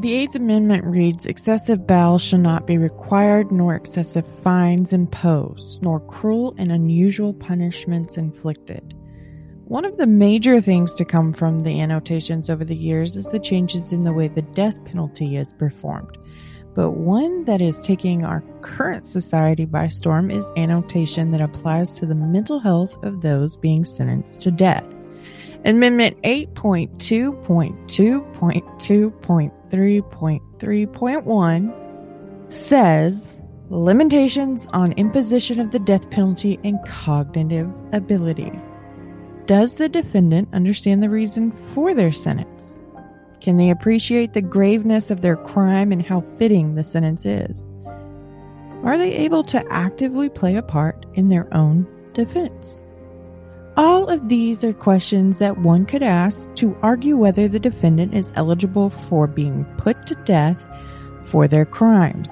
The 8th Amendment reads, excessive bail shall not be required, nor excessive fines imposed, nor cruel and unusual punishments inflicted. One of the major things to come from the annotations over the years is the changes in the way the death penalty is performed. But one that is taking our current society by storm is annotation that applies to the mental health of those being sentenced to death. Amendment 8.2.2.2.3.3.1 says limitations on imposition of the death penalty and cognitive ability. Does the defendant understand the reason for their sentence? Can they appreciate the graveness of their crime and how fitting the sentence is? Are they able to actively play a part in their own defense? All of these are questions that one could ask to argue whether the defendant is eligible for being put to death for their crimes.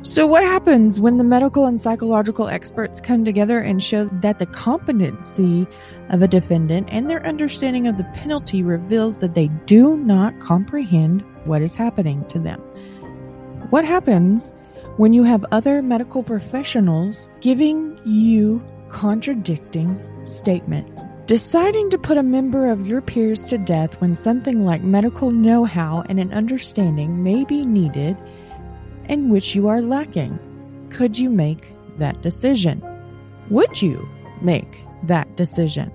So what happens when the medical and psychological experts come together and show that the competency of a defendant and their understanding of the penalty reveals that they do not comprehend what is happening to them? What happens when you have other medical professionals giving you contradicting statements? Deciding to put a member of your peers to death when something like medical know-how and an understanding may be needed and which you are lacking. Could you make that decision? Would you make that decision?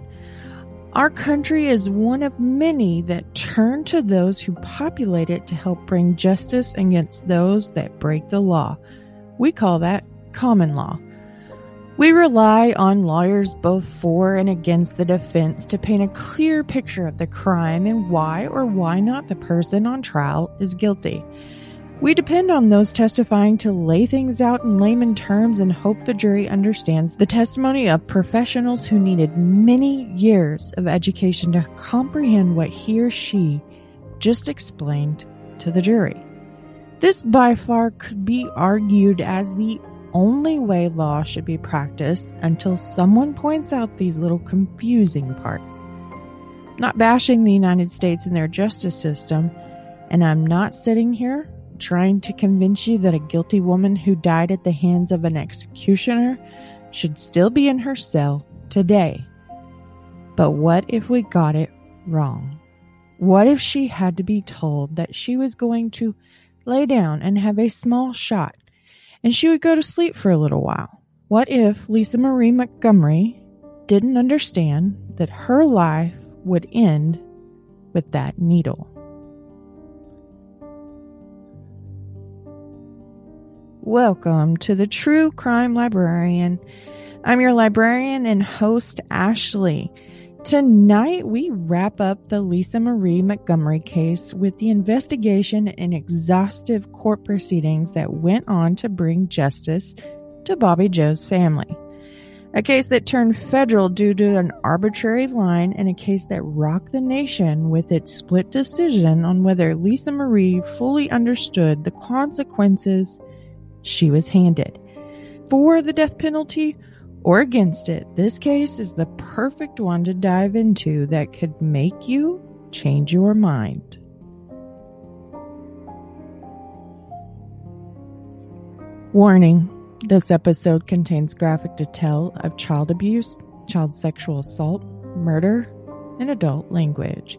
Our country is one of many that turn to those who populate it to help bring justice against those that break the law. We call that common law. We rely on lawyers both for and against the defense to paint a clear picture of the crime and why or why not the person on trial is guilty. We depend on those testifying to lay things out in layman terms and hope the jury understands the testimony of professionals who needed many years of education to comprehend what he or she just explained to the jury. This by far could be argued as the only way law should be practiced until someone points out these little confusing parts. I'm not bashing the United States and their justice system, and I'm not sitting here trying to convince you that a guilty woman who died at the hands of an executioner should still be in her cell today. But what if we got it wrong? What if she had to be told that she was going to lay down and have a small shot, and she would go to sleep for a little while? What if Lisa Marie Montgomery didn't understand that her life would end with that needle? Welcome to the True Crime Librarian. I'm your librarian and host, Ashley. Tonight, we wrap up the Lisa Marie Montgomery case with the investigation and exhaustive court proceedings that went on to bring justice to Bobbie Jo's family. A case that turned federal due to an arbitrary line, and a case that rocked the nation with its split decision on whether Lisa Marie fully understood the consequences she was handed. For the death penalty or against it, this case is the perfect one to dive into that could make you change your mind. Warning, this episode contains graphic detail of child abuse, child sexual assault, murder, and adult language.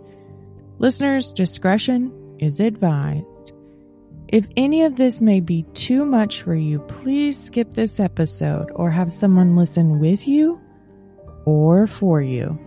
Listeners' discretion is advised. If any of this may be too much for you, please skip this episode or have someone listen with you or for you.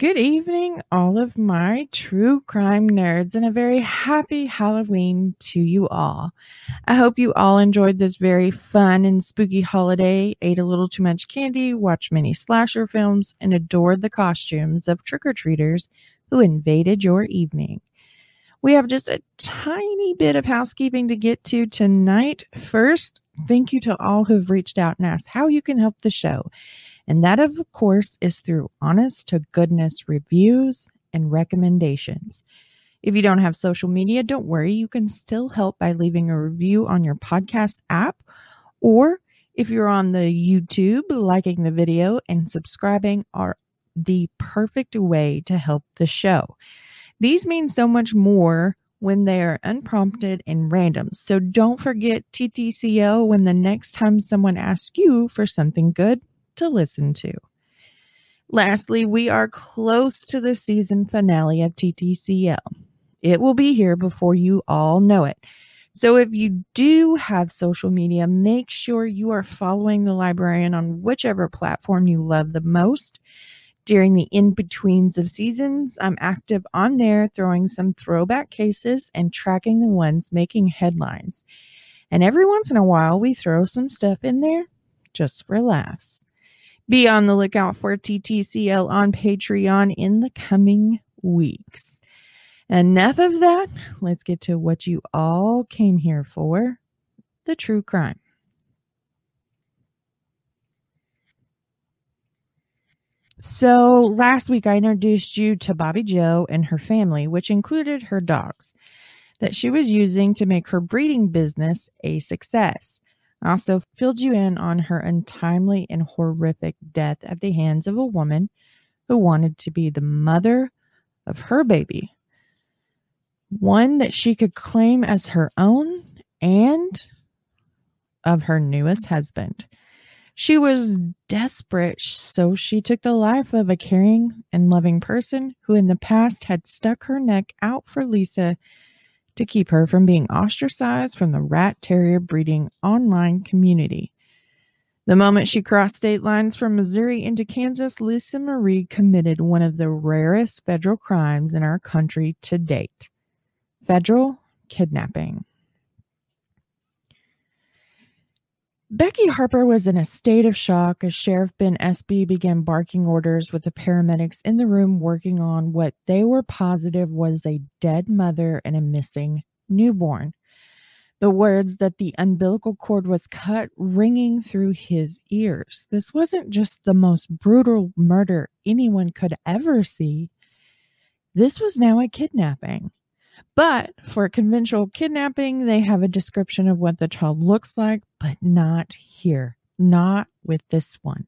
Good evening, all of my true crime nerds, and a very happy Halloween to you all. I hope you all enjoyed this very fun and spooky holiday, ate a little too much candy, watched many slasher films, and adored the costumes of trick-or-treaters who invaded your evening. We have just a tiny bit of housekeeping to get to tonight. First, thank you to all who've reached out and asked how you can help the show. And that, of course, is through honest-to-goodness reviews and recommendations. If you don't have social media, don't worry. You can still help by leaving a review on your podcast app. Or if you're on the YouTube, liking the video and subscribing are the perfect way to help the show. These mean so much more when they are unprompted and random. So don't forget TTCO when the next time someone asks you for something good to listen to. Lastly, we are close to the season finale of TTCL. It will be here before you all know it. So if you do have social media, make sure you are following the librarian on whichever platform you love the most. During the in-betweens of seasons, I'm active on there, throwing some throwback cases and tracking the ones making headlines. And every once in a while, we throw some stuff in there just for laughs. Be on the lookout for TTCL on Patreon in the coming weeks. Enough of that. Let's get to what you all came here for, the true crime. So last week I introduced you to Bobbie Jo and her family, which included her dogs that she was using to make her breeding business a success. I also filled you in on her untimely and horrific death at the hands of a woman who wanted to be the mother of her baby, one that she could claim as her own and of her newest husband. She was desperate, so she took the life of a caring and loving person who in the past had stuck her neck out for Lisa to keep her from being ostracized from the rat terrier breeding online community. The moment she crossed state lines from Missouri into Kansas, Lisa Marie committed one of the rarest federal crimes in our country to date: federal kidnapping. Becky Harper was in a state of shock as Sheriff Ben Espy began barking orders with the paramedics in the room working on what they were positive was a dead mother and a missing newborn. The words that the umbilical cord was cut ringing through his ears. This wasn't just the most brutal murder anyone could ever see. This was now a kidnapping. But for conventional kidnapping, they have a description of what the child looks like, but not here, not with this one.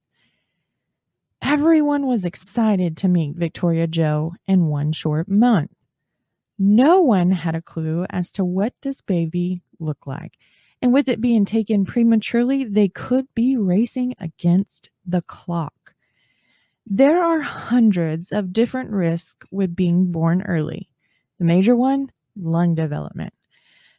Everyone was excited to meet Victoria Jo in one short month. No one had a clue as to what this baby looked like. And with it being taken prematurely, they could be racing against the clock. There are hundreds of different risks with being born early. The major one, lung development.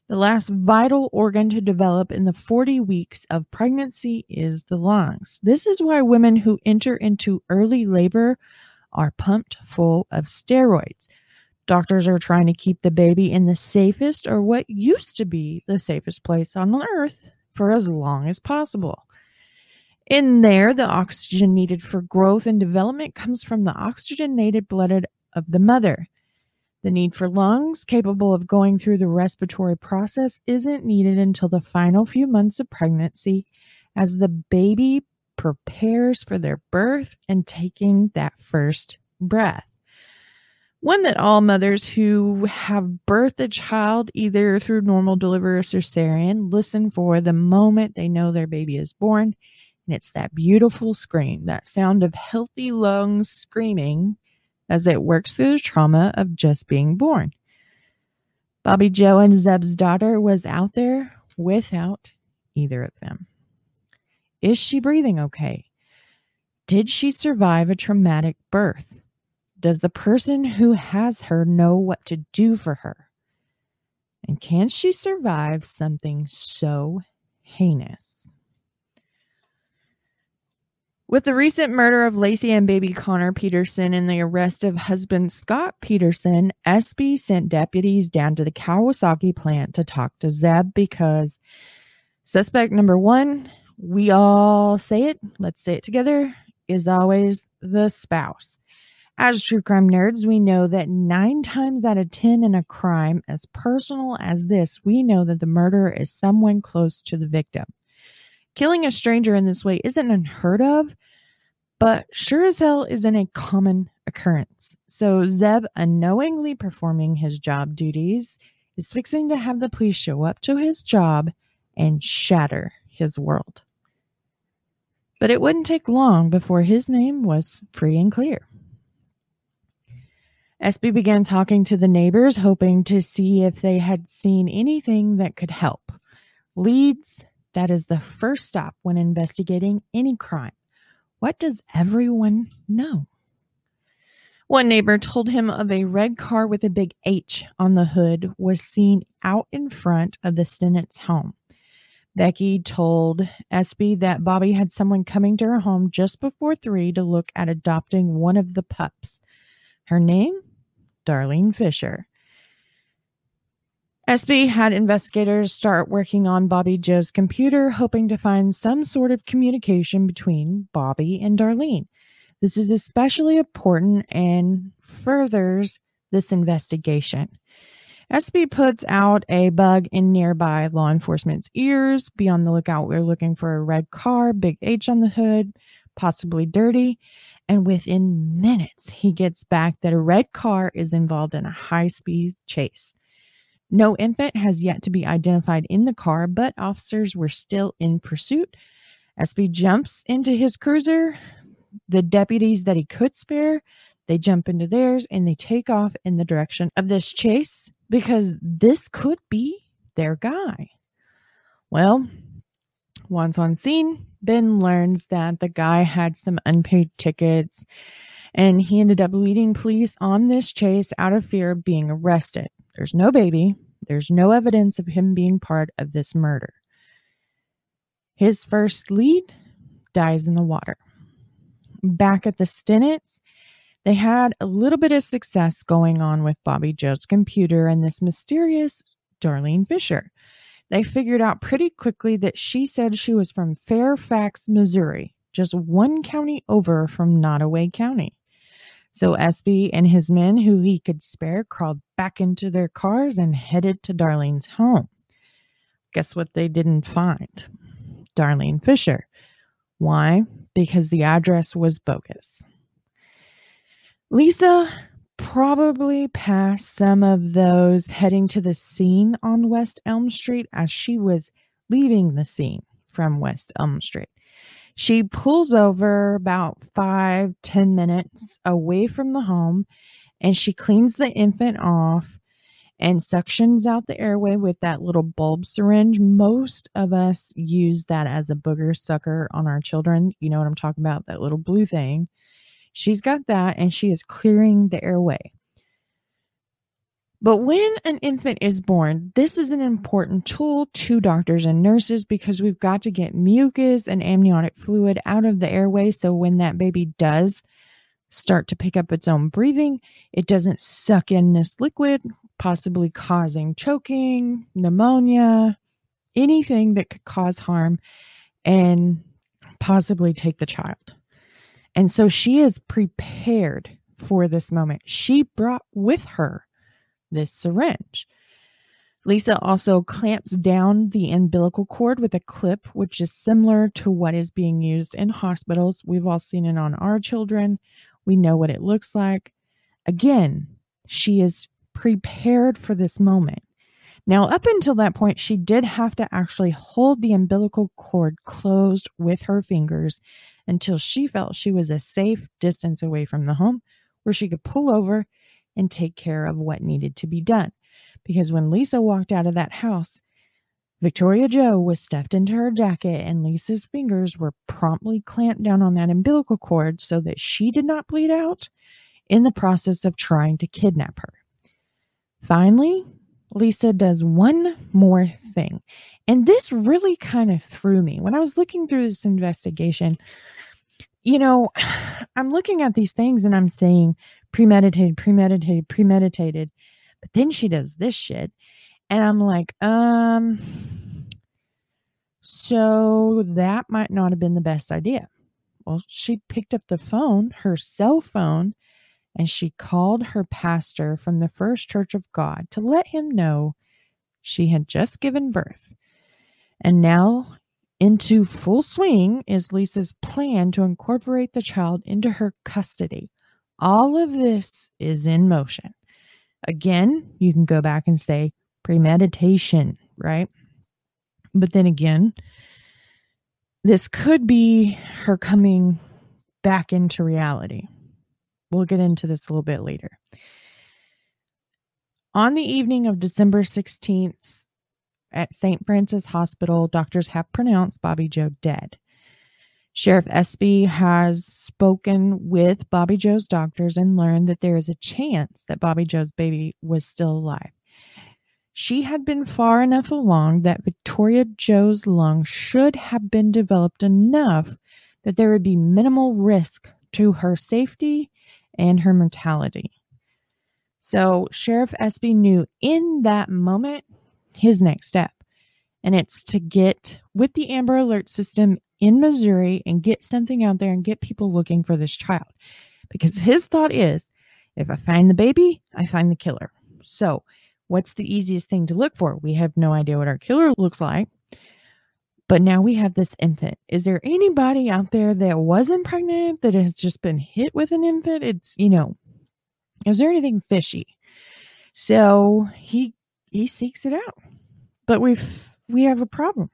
The last vital organ to develop in the 40 weeks of pregnancy is the lungs. This is why women who enter into early labor are pumped full of steroids. Doctors are trying to keep the baby in the safest, or what used to be the safest place on earth, for as long as possible. In there, the oxygen needed for growth and development comes from the oxygenated blood of the mother. The need for lungs capable of going through the respiratory process isn't needed until the final few months of pregnancy as the baby prepares for their birth and taking that first breath. One that all mothers who have birthed a child, either through normal delivery or cesarean, listen for the moment they know their baby is born. And it's that beautiful scream, that sound of healthy lungs screaming as it works through the trauma of just being born. Bobbie Jo and Zeb's daughter was out there without either of them. Is she breathing okay? Did she survive a traumatic birth? Does the person who has her know what to do for her? And can she survive something so heinous? With the recent murder of Lacey and baby Connor Peterson and the arrest of husband Scott Peterson, Espy sent deputies down to the Kawasaki plant to talk to Zeb because suspect number one, we all say it, let's say it together, is always the spouse. As true crime nerds, we know that 9 times out of 10 in a crime as personal as this, we know that the murderer is someone close to the victim. Killing a stranger in this way isn't unheard of, but sure as hell isn't a common occurrence. So Zeb, unknowingly performing his job duties, is fixing to have the police show up to his job and shatter his world. But it wouldn't take long before his name was free and clear. Espy began talking to the neighbors, hoping to see if they had seen anything that could help. Leads, that is the first stop when investigating any crime. What does everyone know? One neighbor told him of a red car with a big H on the hood was seen out in front of the Stinnett's home. Becky told Espy that Bobbie had someone coming to her home just before 3 to look at adopting one of the pups. Her name? Darlene Fisher. Espy had investigators start working on Bobbie Jo's computer, hoping to find some sort of communication between Bobbie and Darlene. This is especially important and furthers this investigation. Espy puts out a bug in nearby law enforcement's ears. Be on the lookout. We're looking for a red car, big H on the hood, possibly dirty. And within minutes, he gets back that a red car is involved in a high-speed chase. No infant has yet to be identified in the car, but officers were still in pursuit. Espy jumps into his cruiser. The deputies that he could spare, they jump into theirs, and they take off in the direction of this chase because this could be their guy. Well, once on scene, Ben learns that the guy had some unpaid tickets and he ended up leading police on this chase out of fear of being arrested. There's no baby. There's no evidence of him being part of this murder. His first lead dies in the water. Back at the Stinnett's, they had a little bit of success going on with Bobbie Jo's computer and this mysterious Darlene Fisher. They figured out pretty quickly that she said she was from Fairfax, Missouri, just one county over from Nodaway County. So Espy and his men, who he could spare, crawled back into their cars and headed to Darlene's home. Guess what they didn't find? Darlene Fisher. Why? Because the address was bogus. Lisa probably passed some of those heading to the scene on West Elm Street as she was leaving the scene from West Elm Street. She pulls over about 5-10 minutes away from the home, and she cleans the infant off and suctions out the airway with that little bulb syringe. Most of us use that as a booger sucker on our children. You know what I'm talking about, that little blue thing. She's got that, and she is clearing the airway. But when an infant is born, this is an important tool to doctors and nurses because we've got to get mucus and amniotic fluid out of the airway so when that baby does start to pick up its own breathing, it doesn't suck in this liquid, possibly causing choking, pneumonia, anything that could cause harm and possibly take the child. And so she is prepared for this moment. She brought with her this syringe. Lisa also clamps down the umbilical cord with a clip, which is similar to what is being used in hospitals. We've all seen it on our children. We know what it looks like. Again, she is prepared for this moment. Now, up until that point, she did have to actually hold the umbilical cord closed with her fingers until she felt she was a safe distance away from the home where she could pull over and take care of what needed to be done. Because when Lisa walked out of that house, Victoria Jo was stuffed into her jacket and Lisa's fingers were promptly clamped down on that umbilical cord so that she did not bleed out in the process of trying to kidnap her. Finally, Lisa does one more thing. And this really kind of threw me. When I was looking through this investigation, you know, I'm looking at these things and I'm saying premeditated. But then she does this shit. And I'm like, so that might not have been the best idea. Well, she picked up the phone, her cell phone, and she called her pastor from the First Church of God to let him know she had just given birth. And now into full swing is Lisa's plan to incorporate the child into her custody. All of this is in motion. Again, you can go back and say premeditation, right? But then again, this could be her coming back into reality. We'll get into this a little bit later. On the evening of December 16th at St. Francis Hospital, doctors have pronounced Bobbie Jo dead. Sheriff Espy has spoken with Bobbie Jo's doctors and learned that there is a chance that Bobbie Jo's baby was still alive. She had been far enough along that Victoria Jo's lung should have been developed enough that there would be minimal risk to her safety and her mortality. So Sheriff Espy knew in that moment his next step, and it's to get with the Amber Alert system in Missouri and get something out there and get people looking for this child. Because his thought is, if I find the baby, I find the killer. So what's the easiest thing to look for? We have no idea what our killer looks like, but now we have this infant. Is there anybody out there that wasn't pregnant, that has just been hit with an infant? It's, you know, is there anything fishy? So he seeks it out, but we have a problem.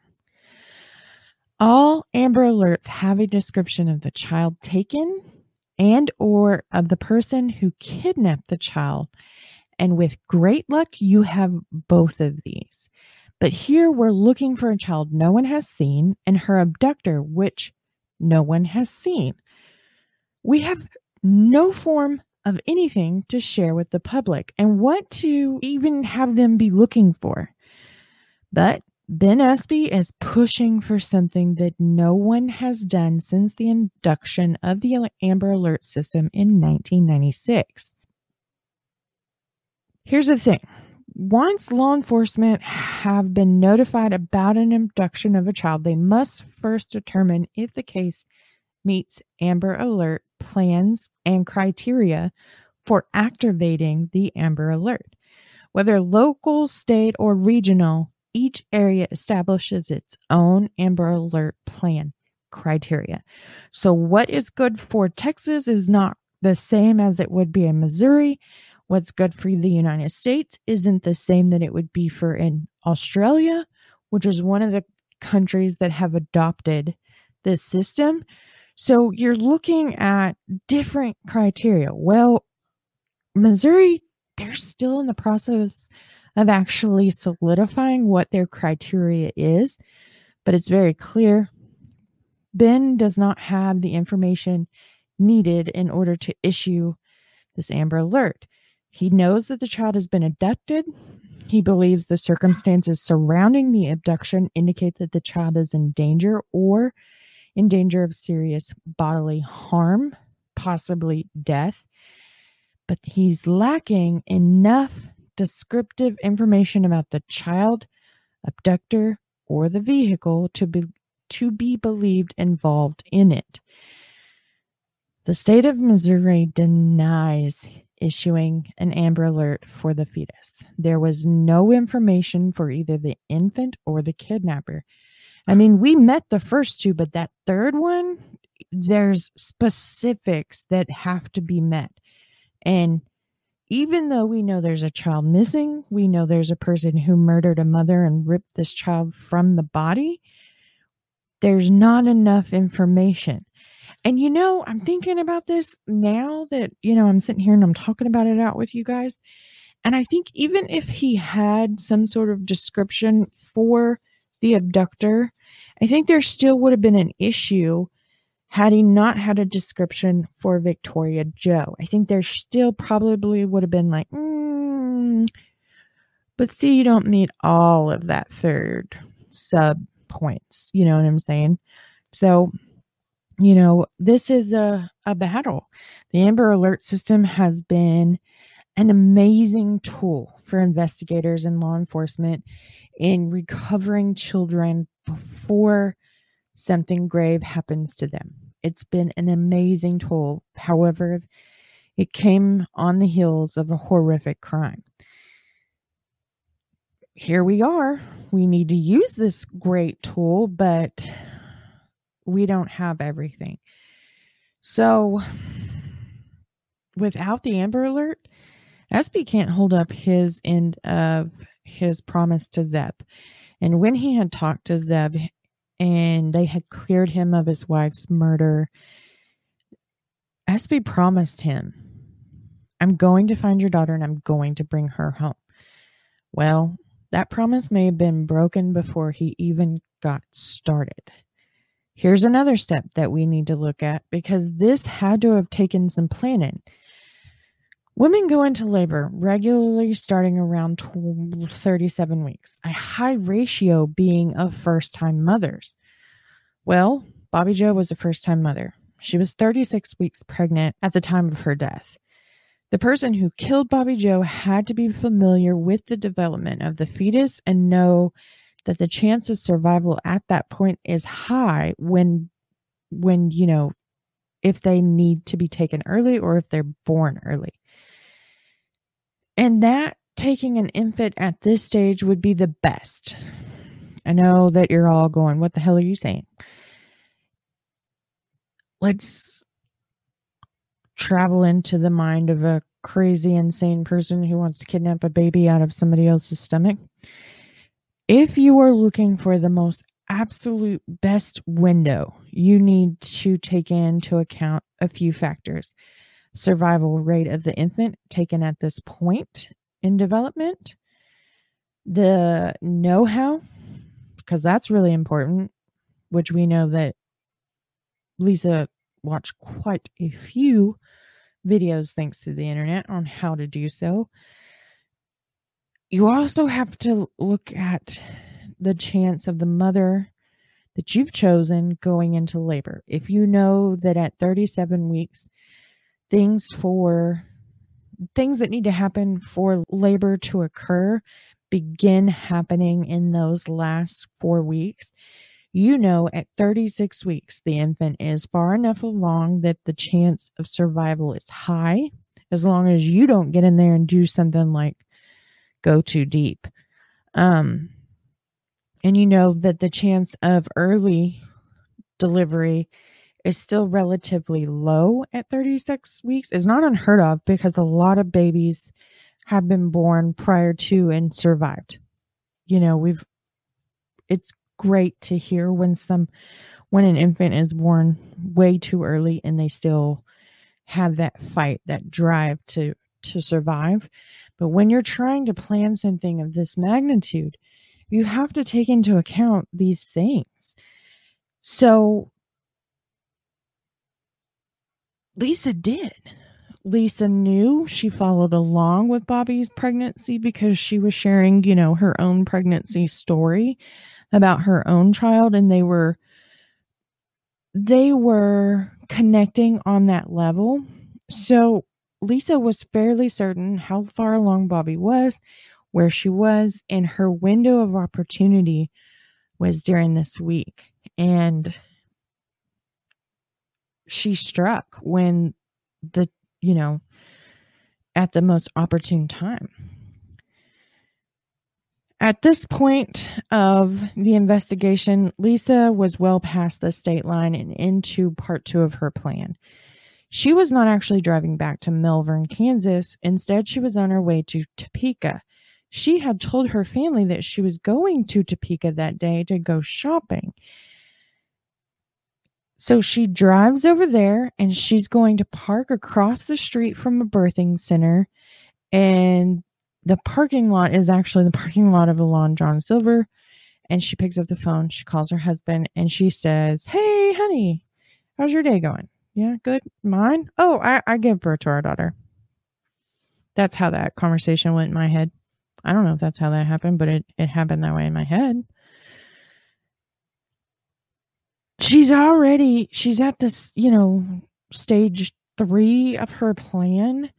All Amber Alerts have a description of the child taken and or of the person who kidnapped the child. And with great luck, you have both of these. But here we're looking for a child no one has seen and her abductor, which no one has seen. We have no form of anything to share with the public and what to even have them be looking for. But Ben Espy is pushing for something that no one has done since the induction of the Amber Alert system in 1996. Here's the thing. Once law enforcement have been notified about an abduction of a child, they must first determine if the case meets Amber Alert plans and criteria for activating the Amber Alert. Whether local, state, or regional, each area establishes its own Amber Alert plan criteria. So what is good for Texas is not the same as it would be in Missouri. What's good for the United States isn't the same that it would be for in Australia, which is one of the countries that have adopted this system. So you're looking at different criteria. Well, Missouri, they're still in the process of actually solidifying what their criteria is, but it's very clear Ben does not have the information needed in order to issue this Amber Alert. He knows that the child has been abducted. He believes the circumstances surrounding the abduction indicate that the child is in danger or in danger of serious bodily harm, possibly death. But he's lacking enough descriptive information about the child, abductor, or the vehicle to be believed involved in it. The state of Missouri denies issuing an Amber Alert for the fetus. There was no information for either the infant or the kidnapper. I mean, we met the first two, but that third one, there's specifics that have to be met. And even though we know there's a child missing, we know there's a person who murdered a mother and ripped this child from the body, there's not enough information. And, you know, I'm thinking about this now that, you know, I'm sitting here and I'm talking about it out with you guys. And I think even if he had some sort of description for the abductor, I think there still would have been an issue had he not had a description for Victoria Jo. I think there still probably would have been like, but see, you don't need all of that third sub points. You know what I'm saying? So you know, this is a battle. The Amber Alert system has been an amazing tool for investigators and law enforcement in recovering children before something grave happens to them. It's been an amazing tool. However, it came on the heels of a horrific crime. Here we are. We need to use this great tool, but we don't have everything. So without the Amber Alert, Espy can't hold up his end of his promise to Zeb. And when he had talked to Zeb and they had cleared him of his wife's murder, Espy promised him, "I'm going to find your daughter and I'm going to bring her home." Well, that promise may have been broken before he even got started. Here's another step that we need to look at, because this had to have taken some planning. Women go into labor regularly starting around 37 weeks, a high ratio being of first-time mothers. Well, Bobbie Jo was a first-time mother. She was 36 weeks pregnant at the time of her death. The person who killed Bobbie Jo had to be familiar with the development of the fetus and know that the chance of survival at that point is high when you know, if they need to be taken early or if they're born early. And that taking an infant at this stage would be the best. I know that you're all going, what the hell are you saying? Let's travel into the mind of a crazy, insane person who wants to kidnap a baby out of somebody else's stomach. If you are looking for the most absolute best window, you need to take into account a few factors. Survival rate of the infant taken at this point in development, the know-how, because that's really important, which we know that Lisa watched quite a few videos thanks to the internet on how to do so. You also have to look at the chance of the mother that you've chosen going into labor. If you know that at 37 weeks, things that need to happen for labor to occur begin happening in those last 4 weeks. You know, at 36 weeks, the infant is far enough along that the chance of survival is high, as long as you don't get in there and do something like go too deep. And you know that the chance of early delivery is still relatively low at 36 weeks. It's not unheard of, because a lot of babies have been born prior to and survived. You know, it's great to hear when an infant is born way too early and they still have that fight, that drive to survive. But when you're trying to plan something of this magnitude, you have to take into account these things. So Lisa did. Lisa knew. She followed along with Bobbie's pregnancy because she was sharing, you know, her own pregnancy story about her own child, and they were connecting on that level. So Lisa was fairly certain how far along Bobbie was, where she was, and her window of opportunity was during this week. And she struck when at the most opportune time. At this point of the investigation, Lisa was well past the state line and into part two of her plan. She was not actually driving back to Melvern, Kansas. Instead, she was on her way to Topeka. She had told her family that she was going to Topeka that day to go shopping. So she drives over there, and she's going to park across the street from a birthing center. And the parking lot is actually the parking lot of the Long John Silver. And she picks up the phone. She calls her husband, and she says, "Hey, honey, how's your day going?" "Yeah, good." "Mine?" "Oh, I gave birth to our daughter." That's how that conversation went in my head. I don't know if that's how that happened, but it happened that way in my head. she's at this, you know, stage 3 of her plan.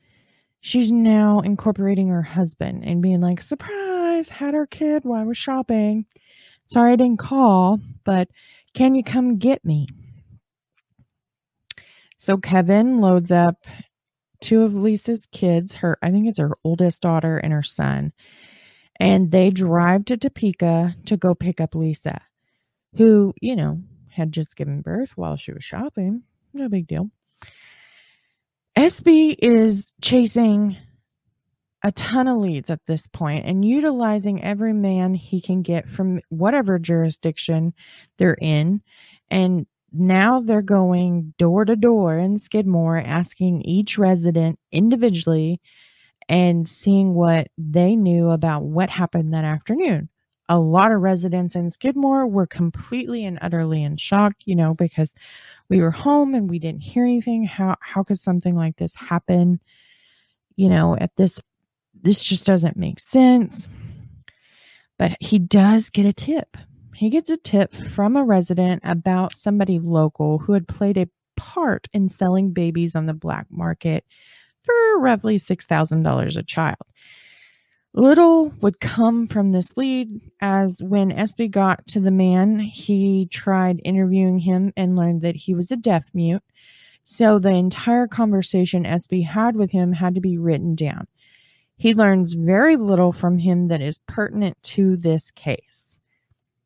She's now incorporating her husband and being like, surprise, had her kid while I was shopping. Sorry I didn't call, but can you come get me? So Kevin loads up 2 of Lisa's kids, I think it's her oldest daughter and her son, and they drive to Topeka to go pick up Lisa, who, you know, had just given birth while she was shopping. No big deal. Espy is chasing a ton of leads at this point and utilizing every man he can get from whatever jurisdiction they're in. And now they're going door to door in Skidmore, asking each resident individually and seeing what they knew about what happened that afternoon. A lot of residents in Skidmore were completely and utterly in shock, you know, because we were home and we didn't hear anything. How could something like this happen? You know, at this just doesn't make sense. But he does get a tip. He gets a tip from a resident about somebody local who had played a part in selling babies on the black market for roughly $6,000 a child. Little would come from this lead, as when Espy got to the man, he tried interviewing him and learned that he was a deaf mute. So the entire conversation Espy had with him had to be written down. He learns very little from him that is pertinent to this case.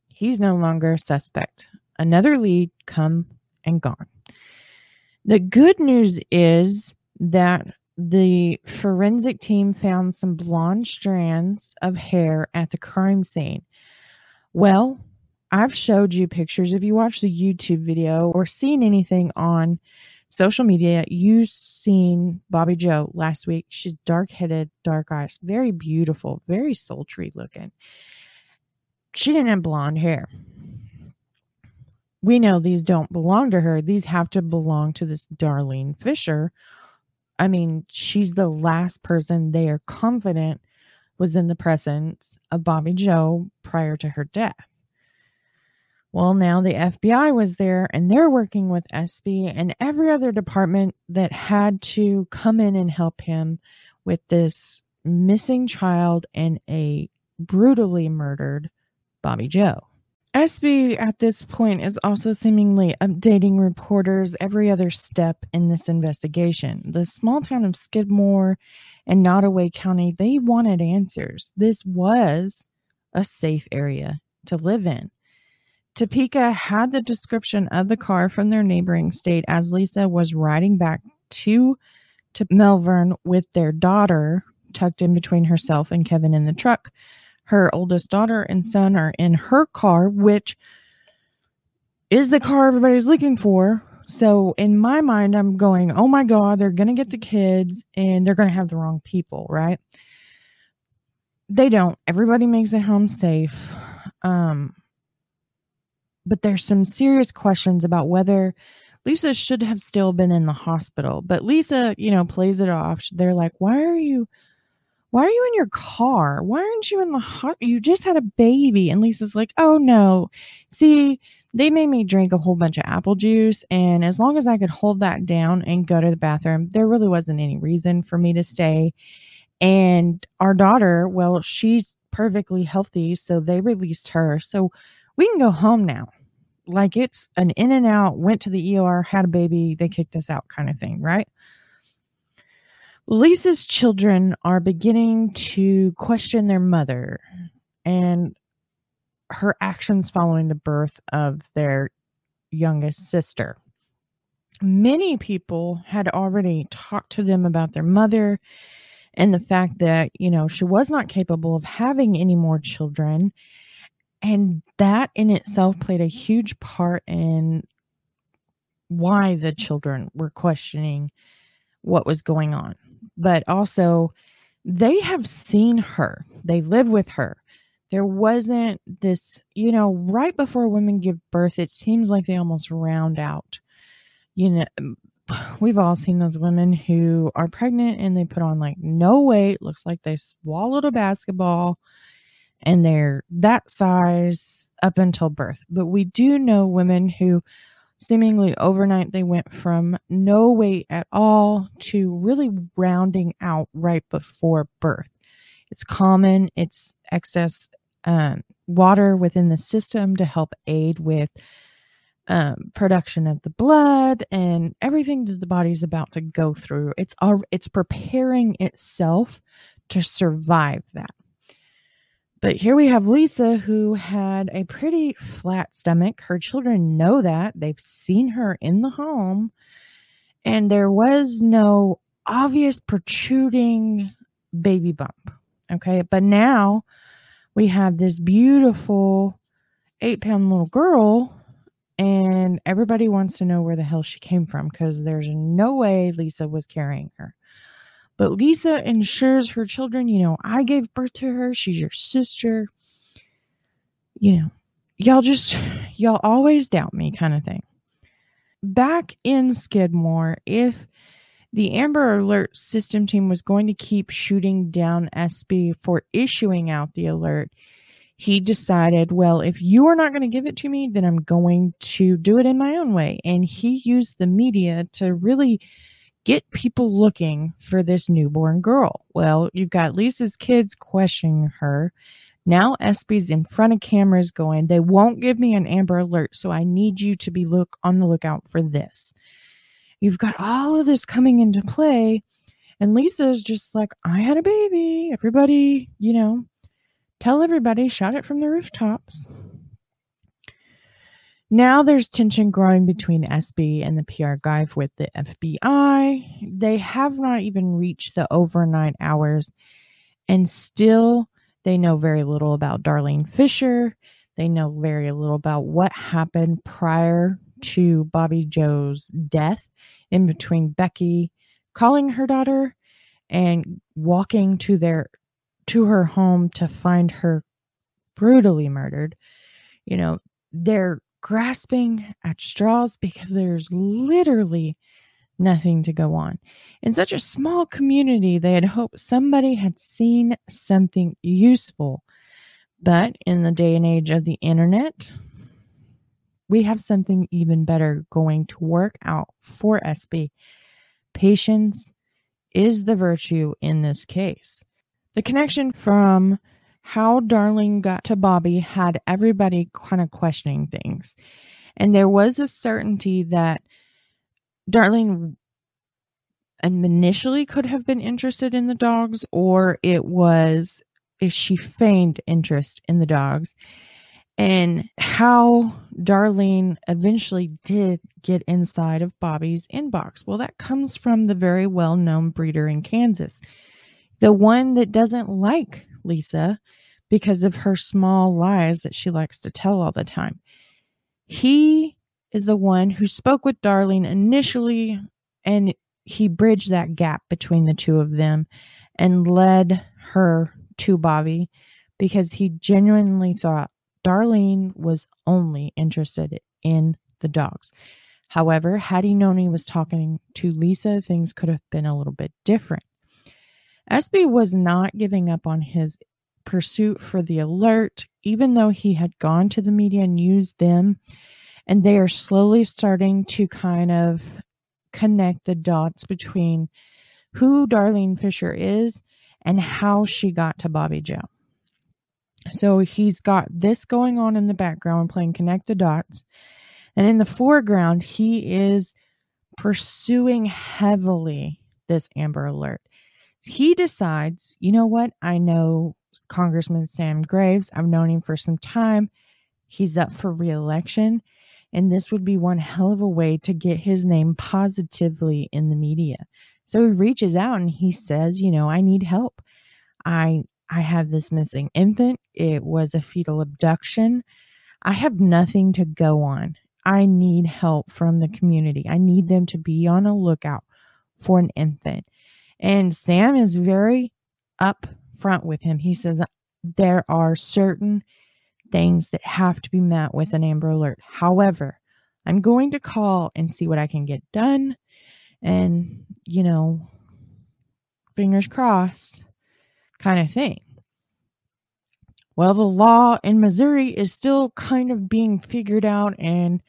He's no longer a suspect. Another lead come and gone. The good news is that the forensic team found some blonde strands of hair at the crime scene. Well, I've showed you pictures. If you watch the YouTube video or seen anything on social media, you've seen Bobbie Jo last week. She's dark-headed, dark eyes, very beautiful, very sultry looking. She didn't have blonde hair. We know these don't belong to her. These have to belong to this Darlene Fisher. I mean, she's the last person they are confident was in the presence of Bobbie Jo prior to her death. Well, now the FBI was there and they're working with Espy and every other department that had to come in and help him with this missing child and a brutally murdered Bobbie Jo. Espy at this point is also seemingly updating reporters every other step in this investigation. The small town of Skidmore and Nodaway County, they wanted answers. This was a safe area to live in. Topeka had the description of the car from their neighboring state as Lisa was riding back to Melvern with their daughter tucked in between herself and Kevin in the truck. Her oldest daughter and son are in her car, which is the car everybody's looking for. So in my mind, I'm going, oh my God, they're going to get the kids and they're going to have the wrong people, right? They don't. Everybody makes it home safe. But there's some serious questions about whether Lisa should have still been in the hospital. But Lisa, you know, plays it off. They're like, why are you in your car? Why aren't you in the hospital? You just had a baby. And Lisa's like, oh no. See, they made me drink a whole bunch of apple juice. And as long as I could hold that down and go to the bathroom, there really wasn't any reason for me to stay. And our daughter, well, she's perfectly healthy. So they released her. So we can go home now. Like it's an in and out, went to the ER, had a baby, they kicked us out kind of thing, right? Lisa's children are beginning to question their mother and her actions following the birth of their youngest sister. Many people had already talked to them about their mother and the fact that, you know, she was not capable of having any more children. And that in itself played a huge part in why the children were questioning what was going on. But also, they have seen her. They live with her. There wasn't this, you know, right before women give birth, it seems like they almost round out. You know, we've all seen those women who are pregnant and they put on like no weight. Looks like they swallowed a basketball and they're that size up until birth. But we do know women who Seemingly overnight, they went from no weight at all to really rounding out right before birth. It's common. It's excess water within the system to help aid with production of the blood and everything that the body's about to go through. It's preparing itself to survive that. But here we have Lisa, who had a pretty flat stomach. Her children know that. They've seen her in the home. And there was no obvious protruding baby bump. Okay. But now we have this beautiful 8-pound little girl, and everybody wants to know where the hell she came from, because there's no way Lisa was carrying her. But Lisa ensures her children, you know, I gave birth to her. She's your sister. You know, y'all always doubt me kind of thing. Back in Skidmore, if the Amber Alert system team was going to keep shooting down Espy for issuing out the alert, he decided, well, if you are not going to give it to me, then I'm going to do it in my own way. And he used the media to really get people looking for this newborn girl. Well, you've got Lisa's kids questioning her. Now Espy's in front of cameras going, they won't give me an Amber Alert, so I need you to be on the lookout for this. You've got all of this coming into play, and Lisa's just like, I had a baby. Everybody, you know, tell everybody, shout it from the rooftops. Now there's tension growing between Espy and the PR guy with the FBI. They have not even reached the overnight hours, and still they know very little about Darlene Fisher. They know very little about what happened prior to Bobbie Jo's death, in between Becky calling her daughter and walking to her home to find her brutally murdered. You know, they're grasping at straws because there's literally nothing to go on. In such a small community, they had hoped somebody had seen something useful. But in the day and age of the internet, we have something even better going to work out for Espy. Patience is the virtue in this case. The connection from how Darlene got to Bobbie had everybody kind of questioning things. And there was a certainty that Darlene initially could have been interested in the dogs, or it was if she feigned interest in the dogs. And how Darlene eventually did get inside of Bobbie's inbox. Well, that comes from the very well-known breeder in Kansas. The one that doesn't like Lisa because of her small lies that she likes to tell all the time. He is the one who spoke with Darlene initially, and he bridged that gap between the two of them and led her to Bobbie, because he genuinely thought Darlene was only interested in the dogs. However, had he known he was talking to Lisa, things could have been a little bit different. Espy was not giving up on his pursuit for the alert, even though he had gone to the media and used them. And they are slowly starting to kind of connect the dots between who Darlene Fisher is and how she got to Bobbie Jo. So he's got this going on in the background, playing connect the dots. And in the foreground, he is pursuing heavily this Amber Alert. He decides, you know what? I know Congressman Sam Graves. I've known him for some time. He's up for re-election. And this would be one hell of a way to get his name positively in the media. So he reaches out and he says, you know, I need help. I have this missing infant. It was a fetal abduction. I have nothing to go on. I need help from the community. I need them to be on a lookout for an infant. And Sam is very upfront with him. He says, there are certain things that have to be met with an Amber Alert. However, I'm going to call and see what I can get done. And, you know, fingers crossed kind of thing. Well, the law in Missouri is still kind of being figured out, and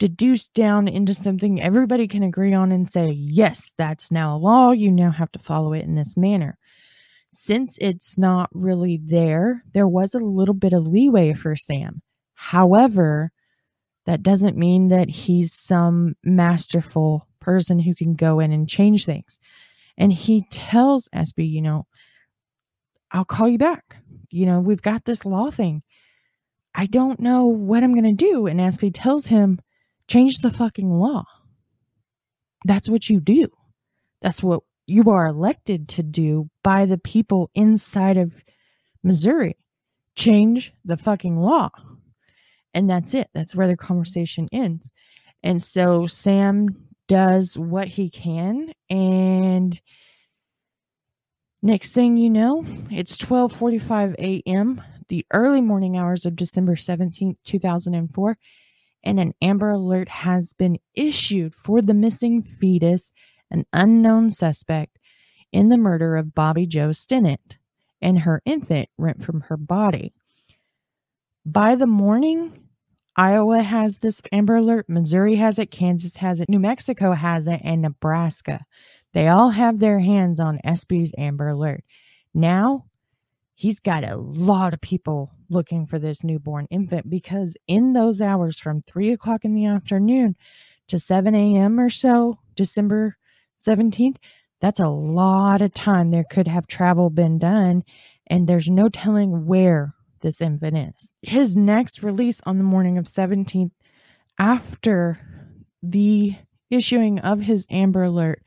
deduce down into something everybody can agree on and say, yes, that's now a law. You now have to follow it in this manner. Since it's not really there, there was a little bit of leeway for Sam. However, that doesn't mean that he's some masterful person who can go in and change things. And he tells Espy, you know, I'll call you back. You know, we've got this law thing. I don't know what I'm going to do. And Espy tells him, change the fucking law. That's what you do. That's what you are elected to do by the people inside of Missouri. Change the fucking law. And that's it. That's where the conversation ends. And so Sam does what he can. And next thing you know, it's 12:45 a.m., the early morning hours of December 17th, 2004. And an Amber Alert has been issued for the missing fetus, an unknown suspect in the murder of Bobbie Jo Stinnett and her infant rent from her body. By the morning, Iowa has this Amber Alert, Missouri has it, Kansas has it, New Mexico has it, and Nebraska. They all have their hands on Espy's Amber Alert. Now, he's got a lot of people looking for this newborn infant, because in those hours from 3 o'clock in the afternoon to 7 a.m. or so, December 17th, that's a lot of time there could have travel been done, and there's no telling where this infant is. His next release on the morning of 17th, after the issuing of his Amber Alert,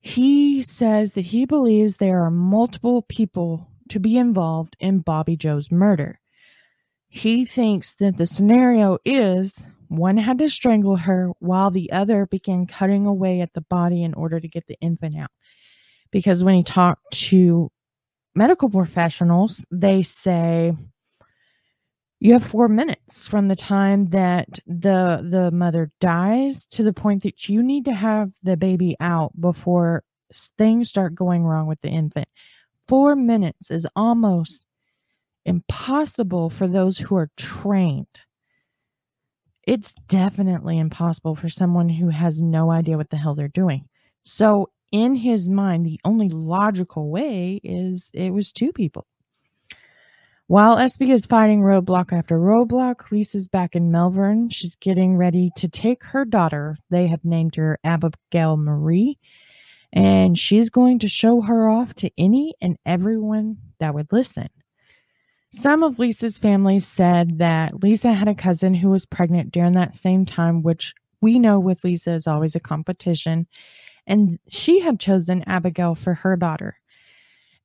he says that he believes there are multiple people to be involved in Bobbie Jo's murder. He thinks that the scenario is one had to strangle her while the other began cutting away at the body in order to get the infant out. Because when he talked to medical professionals, they say you have 4 minutes from the time that the mother dies to the point that you need to have the baby out before things start going wrong with the infant. 4 minutes is almost impossible for those who are trained. It's definitely impossible for someone who has no idea what the hell they're doing. So in his mind, the only logical way is it was two people. While Espy is fighting roadblock after roadblock, Lisa's back in Melvern. She's getting ready to take her daughter. They have named her Abigail Marie. And she's going to show her off to any and everyone that would listen. Some of Lisa's family said that Lisa had a cousin who was pregnant during that same time, which we know with Lisa is always a competition. And she had chosen Abigail for her daughter.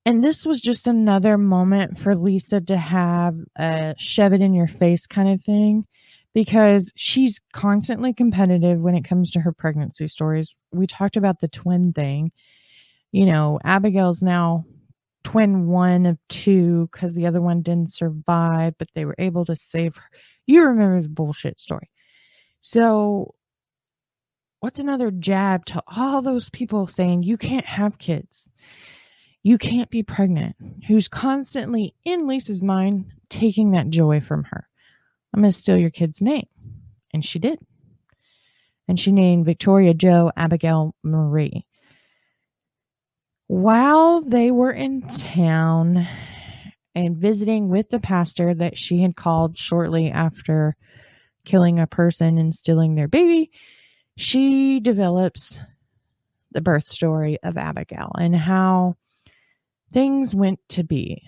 And this was just another moment for Lisa to have a shove it in your face kind of thing, because she's constantly competitive when it comes to her pregnancy stories. We talked about the twin thing. You know, Abigail's now twin one of two because the other one didn't survive, but they were able to save her. You remember the bullshit story. So what's another jab to all those people saying you can't have kids? You can't be pregnant. Who's constantly in Lisa's mind taking that joy from her. I'm going to steal your kid's name. And she did. And she named Victoria Jo Abigail Marie. While they were in town and visiting with the pastor that she had called shortly after killing a person and stealing their baby, she develops the birth story of Abigail and how things went to be.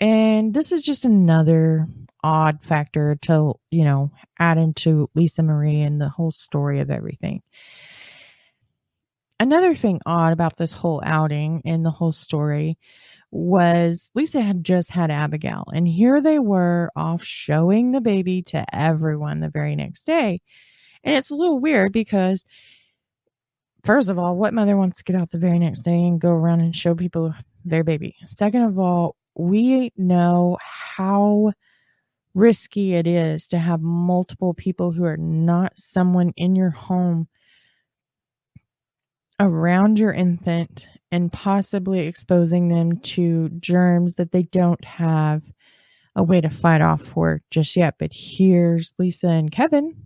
And this is just another odd factor to, you know, add into Lisa Marie and the whole story of everything. Another thing odd about this whole outing and the whole story was Lisa had just had Abigail, and here they were off showing the baby to everyone the very next day. And it's a little weird because, first of all, what mother wants to get out the very next day and go around and show people their baby? Second of all, we know how risky it is to have multiple people who are not someone in your home around your infant and possibly exposing them to germs that they don't have a way to fight off for just yet. But here's Lisa and Kevin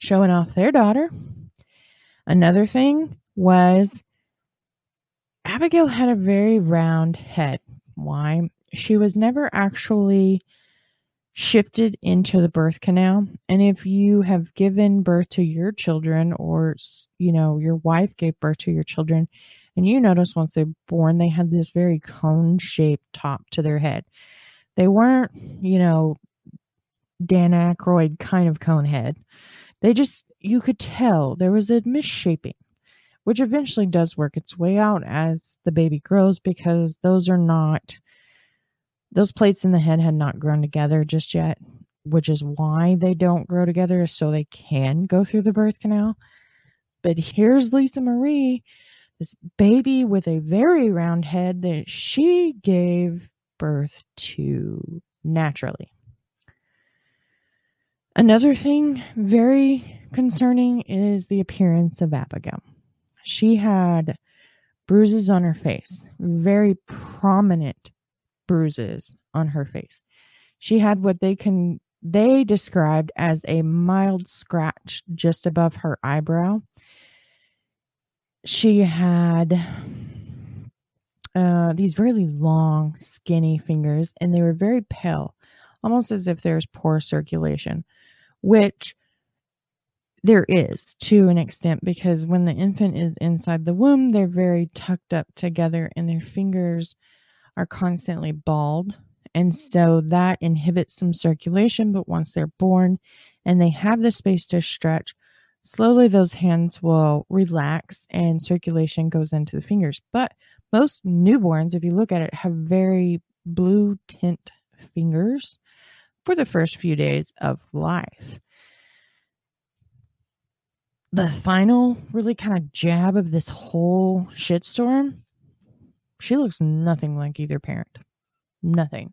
showing off their daughter. Another thing was Abigail had a very round head. Why? She was never actually shifted into the birth canal. And if you have given birth to your children, or, you know, your wife gave birth to your children, and you notice once they're born, they had this very cone-shaped top to their head. They weren't, you know, Dan Aykroyd kind of cone head. They just, you could tell there was a misshaping, which eventually does work its way out as the baby grows, because those are not, those plates in the head had not grown together just yet, which is why they don't grow together, so they can go through the birth canal. But here's Lisa Marie, this baby with a very round head that she gave birth to naturally. Another thing very concerning is the appearance of Abigail. She had bruises on her face, very prominent bruises on her face. She had what they described as a mild scratch just above her eyebrow. She had these really long, skinny fingers, and they were very pale, almost as if there's poor circulation, which there is to an extent, because when the infant is inside the womb, they're very tucked up together and their fingers are constantly balled. And so that inhibits some circulation. But once they're born and they have the space to stretch, slowly those hands will relax and circulation goes into the fingers. But most newborns, if you look at it, have very blue tint fingers for the first few days of life. The final really kind of jab of this whole shitstorm, she looks nothing like either parent. Nothing.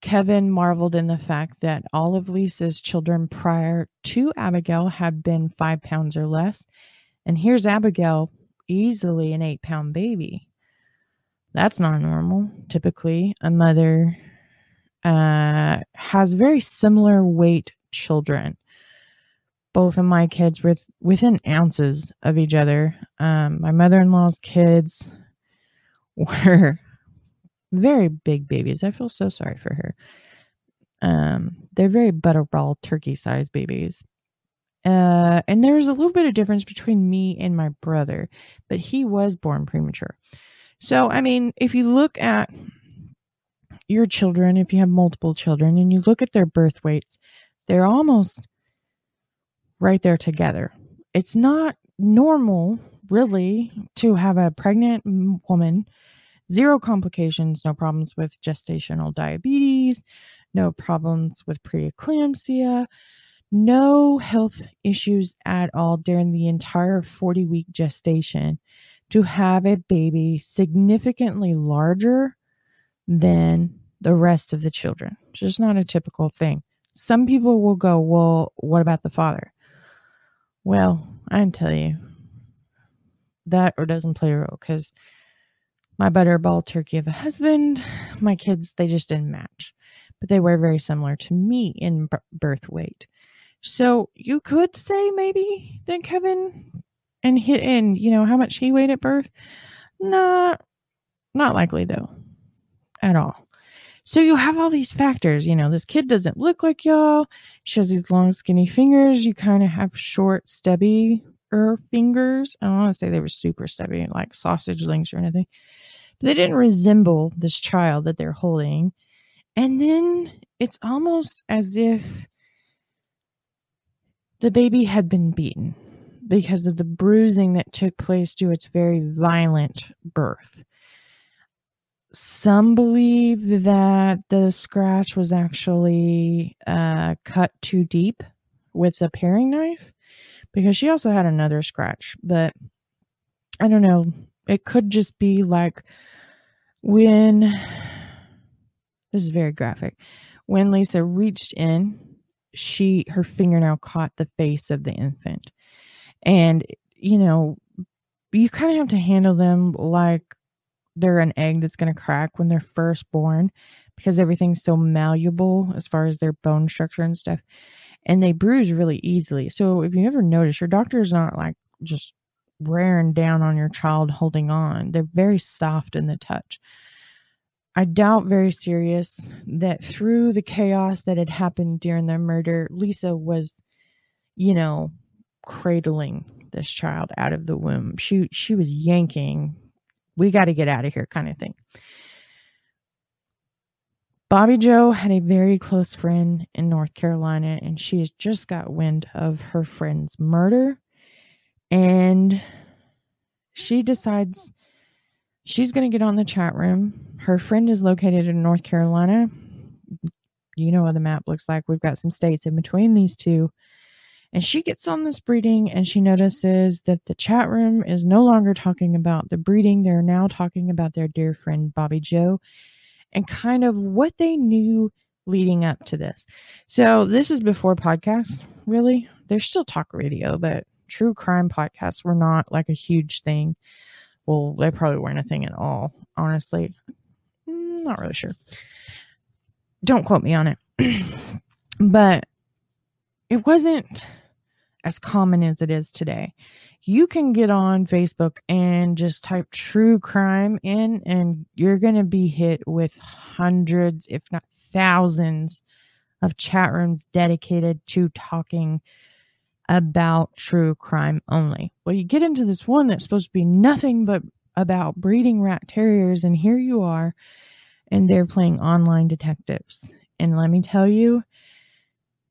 Kevin marveled in the fact that all of Lisa's children prior to Abigail had been 5 pounds or less. And here's Abigail, easily an 8-pound baby. That's not normal. Typically, a mother has very similar weight children. Both of my kids were within ounces of each other. My mother-in-law's kids were very big babies. I feel so sorry for her. They're very butterball turkey-sized babies. And there was a little bit of difference between me and my brother, but he was born premature. So, I mean, if you look at your children, if you have multiple children, and you look at their birth weights, they're almost right there together. It's not normal, really, to have a pregnant woman, zero complications, no problems with gestational diabetes, no problems with preeclampsia, no health issues at all during the entire 40-week gestation, to have a baby significantly larger than the rest of the children. It's just not a typical thing. Some people will go, well, what about the father? Well, I tell you, that or doesn't play a role, because my butterball turkey of a husband, my kids, they just didn't match. But they were very similar to me in birth weight. So you could say maybe that Kevin and you know, how much he weighed at birth? Not likely, though, at all. So you have all these factors, you know, this kid doesn't look like y'all. She has these long, skinny fingers. You kind of have short, stubbier fingers. I don't want to say they were super stubby, like sausage links or anything. But they didn't resemble this child that they're holding. And then it's almost as if the baby had been beaten because of the bruising that took place due to its very violent birth. Some believe that the scratch was actually cut too deep with a paring knife, because she also had another scratch. But I don't know. It could just be like when, this is very graphic, when Lisa reached in, her fingernail caught the face of the infant. And, you know, you kind of have to handle them like they're an egg that's going to crack when they're first born, because everything's so malleable as far as their bone structure and stuff. and they bruise really easily. So if you ever notice, your doctor's not like just raring down on your child holding on. They're very soft in the touch. I doubt very serious that through the chaos that had happened during the murder, Lisa was, you know, cradling this child out of the womb. She was yanking, we got to get out of here kind of thing. Bobbie Jo had a very close friend in North Carolina, and she has just got wind of her friend's murder. And she decides she's going to get on the chat room. Her friend is located in North Carolina. You know what the map looks like. We've got some states in between these two. And she gets on this breeding, and she notices that the chat room is no longer talking about the breeding. They're now talking about their dear friend Bobbie Jo, and kind of what they knew leading up to this. So this is before podcasts, really. There's still talk radio, but true crime podcasts were not like a huge thing. Well, they probably weren't a thing at all, honestly. Not really sure. Don't quote me on it. But it wasn't as common as it is today. You can get on Facebook and just type true crime in, and you're going to be hit with hundreds, if not thousands, of chat rooms dedicated to talking about true crime only. Well, you get into this one that's supposed to be nothing but about breeding rat terriers, and here you are, and they're playing online detectives. And let me tell you,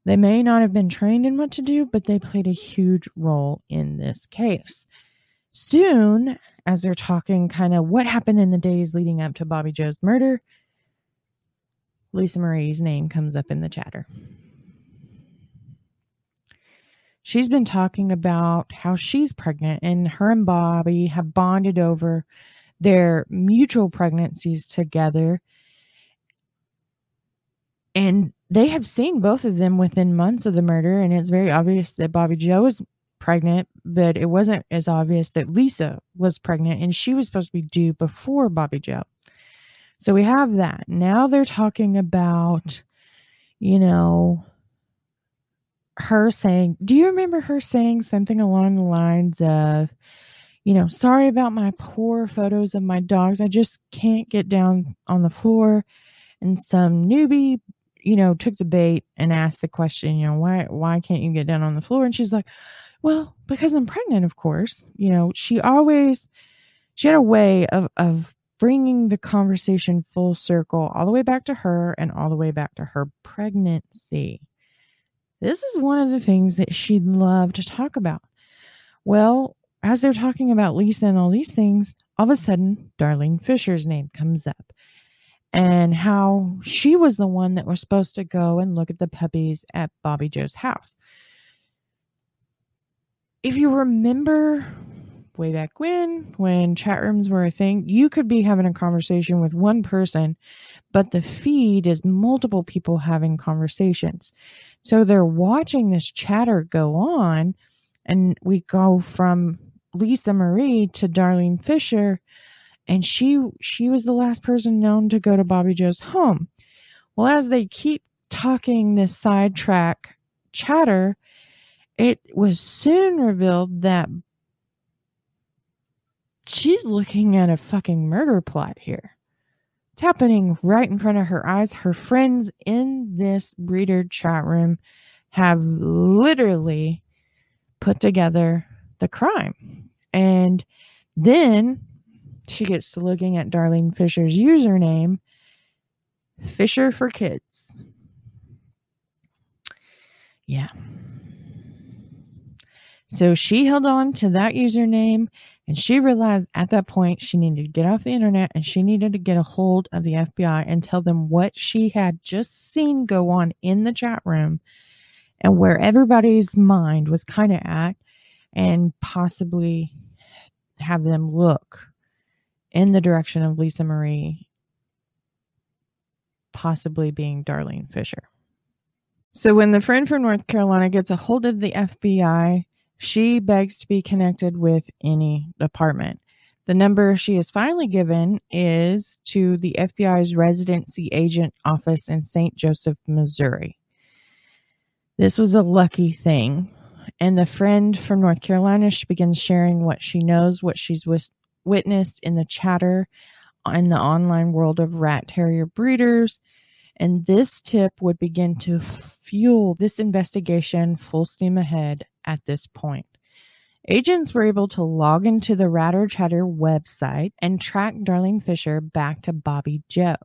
they may not have been trained in what to do, but they played a huge role in this case. Soon, as they're talking kind of what happened in the days leading up to Bobbie Jo's murder, Lisa Marie's name comes up in the chatter. She's been talking about how she's pregnant, and her and Bobbie have bonded over their mutual pregnancies together. And they have seen both of them within months of the murder, and it's very obvious that Bobbie Jo was pregnant, but it wasn't as obvious that Lisa was pregnant, and she was supposed to be due before Bobbie Jo. So we have that. Now they're talking about, you know, her saying, do you remember her saying something along the lines of, you know, sorry about my poor photos of my dogs. I just can't get down on the floor. And some newbie, you know, took the bait and asked the question, you know, why can't you get down on the floor? And she's like, well, because I'm pregnant, of course. You know, she had a way of bringing the conversation full circle all the way back to her and all the way back to her pregnancy. This is one of the things that she'd love to talk about. Well, as they're talking about Lisa and all these things, all of a sudden, Darlene Fisher's name comes up. And how she was the one that was supposed to go and look at the puppies at Bobbie Jo's house. If you remember way back when chat rooms were a thing, you could be having a conversation with one person, but the feed is multiple people having conversations. So they're watching this chatter go on, and we go from Lisa Marie to Darlene Fisher. And she was the last person known to go to Bobbie Jo's home. Well, as they keep talking this sidetrack chatter, it was soon revealed that she's looking at a fucking murder plot here. It's happening right in front of her eyes. Her friends in this breeder chat room have literally put together the crime. And then she gets to looking at Darlene Fisher's username, Fisher for Kids. Yeah. So she held on to that username, and she realized at that point she needed to get off the internet, and she needed to get a hold of the FBI and tell them what she had just seen go on in the chat room and where everybody's mind was kind of at, and possibly have them look in the direction of Lisa Marie, possibly being Darlene Fisher. So when the friend from North Carolina gets a hold of the FBI, she begs to be connected with any department. The number she is finally given is to the FBI's residency agent office in St. Joseph, Missouri. This was a lucky thing. And the friend from North Carolina, she begins sharing what she knows, what she's witnessed in the chatter in the online world of rat terrier breeders. And this tip would begin to fuel this investigation full steam ahead at this point. Agents were able to log into the Ratter Chatter website and track Darlene Fisher back to Bobbie Jo.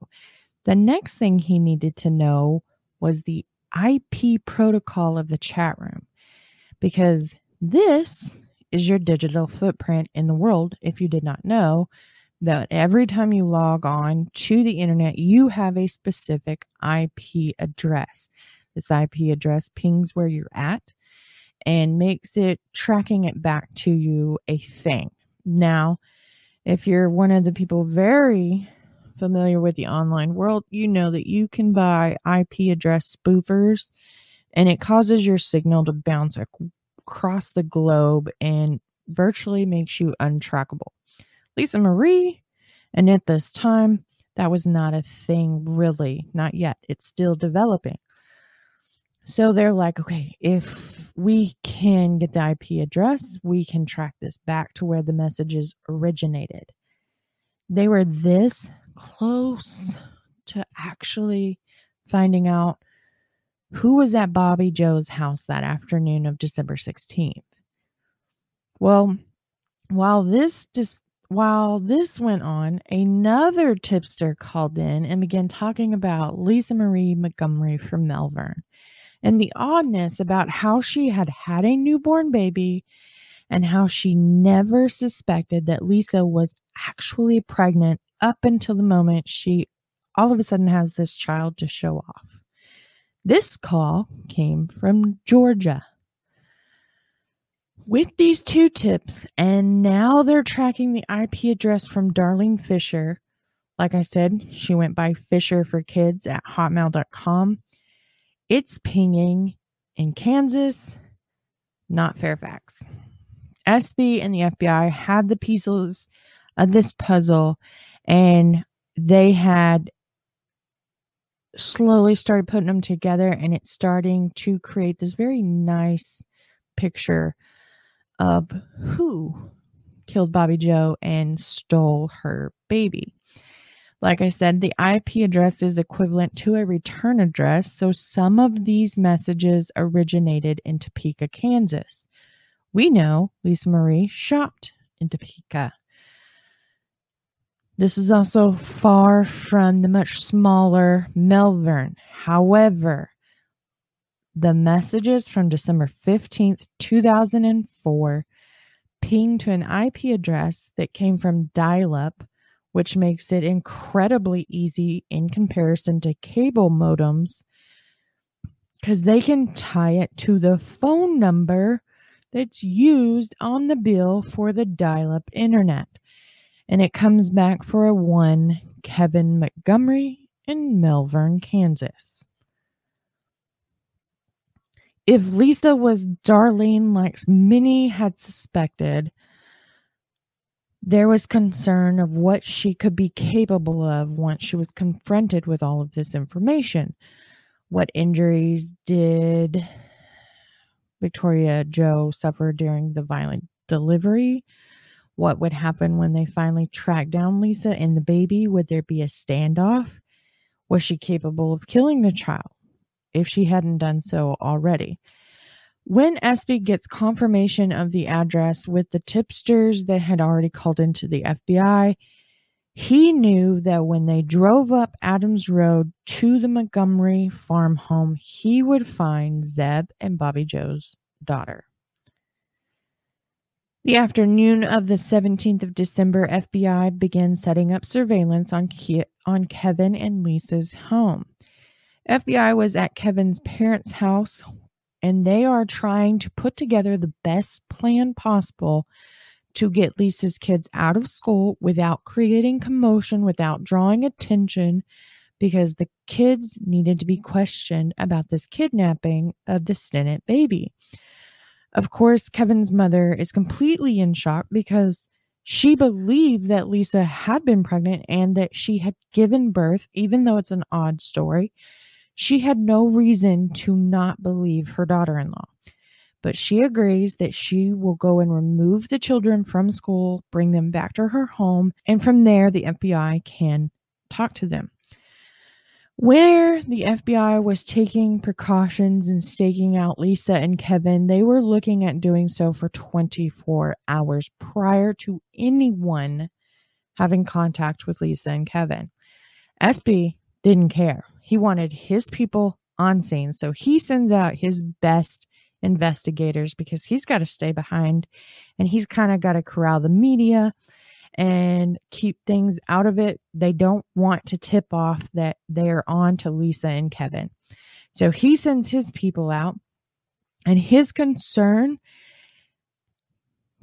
The next thing he needed to know was the IP protocol of the chat room, because this is your digital footprint in the world. If you did not know that, every time you log on to the internet, you have a specific IP address. This IP address pings where you're at and makes it tracking it back to you a thing. Now, if you're one of the people very familiar with the online world, you know that you can buy IP address spoofers, and it causes your signal to bounce across the globe and virtually makes you untrackable. Lisa Marie, and at this time, that was not a thing really, not yet. It's still developing. So they're like, okay, if we can get the IP address, we can track this back to where the messages originated. They were this close to actually finding out who was at Bobbie Jo's house that afternoon of December 16th. Well, while this went on, another tipster called in and began talking about Lisa Marie Montgomery from Melvern, and the oddness about how she had had a newborn baby and how she never suspected that Lisa was actually pregnant up until the moment she all of a sudden has this child to show off. This call came from Georgia. With these two tips, and now they're tracking the IP address from Darlene Fisher. Like I said, she went by Fisher for Kids at hotmail.com. It's pinging in Kansas, not Fairfax. Espy and the FBI had the pieces of this puzzle, and they had slowly started putting them together, and it's starting to create this very nice picture of who killed Bobbie Jo and stole her baby. Like I said, the IP address is equivalent to a return address, so some of these messages originated in Topeka, Kansas. We know Lisa Marie shopped in Topeka. This is also far from the much smaller Melvern. However, the messages from December 15th, 2004 pinged to an IP address that came from dial-up, which makes it incredibly easy in comparison to cable modems, because they can tie it to the phone number that's used on the bill for the dial-up internet. And it comes back for a one Kevin Montgomery in Melvern, Kansas. If Lisa was Darlene, like many had suspected, there was concern of what she could be capable of once she was confronted with all of this information. What injuries did Victoria Jo suffer during the violent delivery? What would happen when they finally tracked down Lisa and the baby? Would there be a standoff? Was she capable of killing the child if she hadn't done so already? When Espy gets confirmation of the address with the tipsters that had already called into the FBI, he knew that when they drove up Adams Road to the Montgomery farm home, he would find Zeb and Bobbie Jo's daughter. The afternoon of the 17th of December, FBI began setting up surveillance on Kevin and Lisa's home. FBI was at Kevin's parents' house, and they are trying to put together the best plan possible to get Lisa's kids out of school without creating commotion, without drawing attention, because the kids needed to be questioned about this kidnapping of the Stinnett baby. Of course, Kevin's mother is completely in shock because she believed that Lisa had been pregnant and that she had given birth, even though it's an odd story. She had no reason to not believe her daughter-in-law, but she agrees that she will go and remove the children from school, bring them back to her home, and from there, the FBI can talk to them. Where the FBI was taking precautions and staking out Lisa and Kevin, they were looking at doing so for 24 hours prior to anyone having contact with Lisa and Kevin. Espy didn't care. He wanted his people on scene, so he sends out his best investigators because he's got to stay behind and he's kind of got to corral the media and keep things out of it. They don't want to tip off that they're on to Lisa and Kevin. So he sends his people out, and his concern,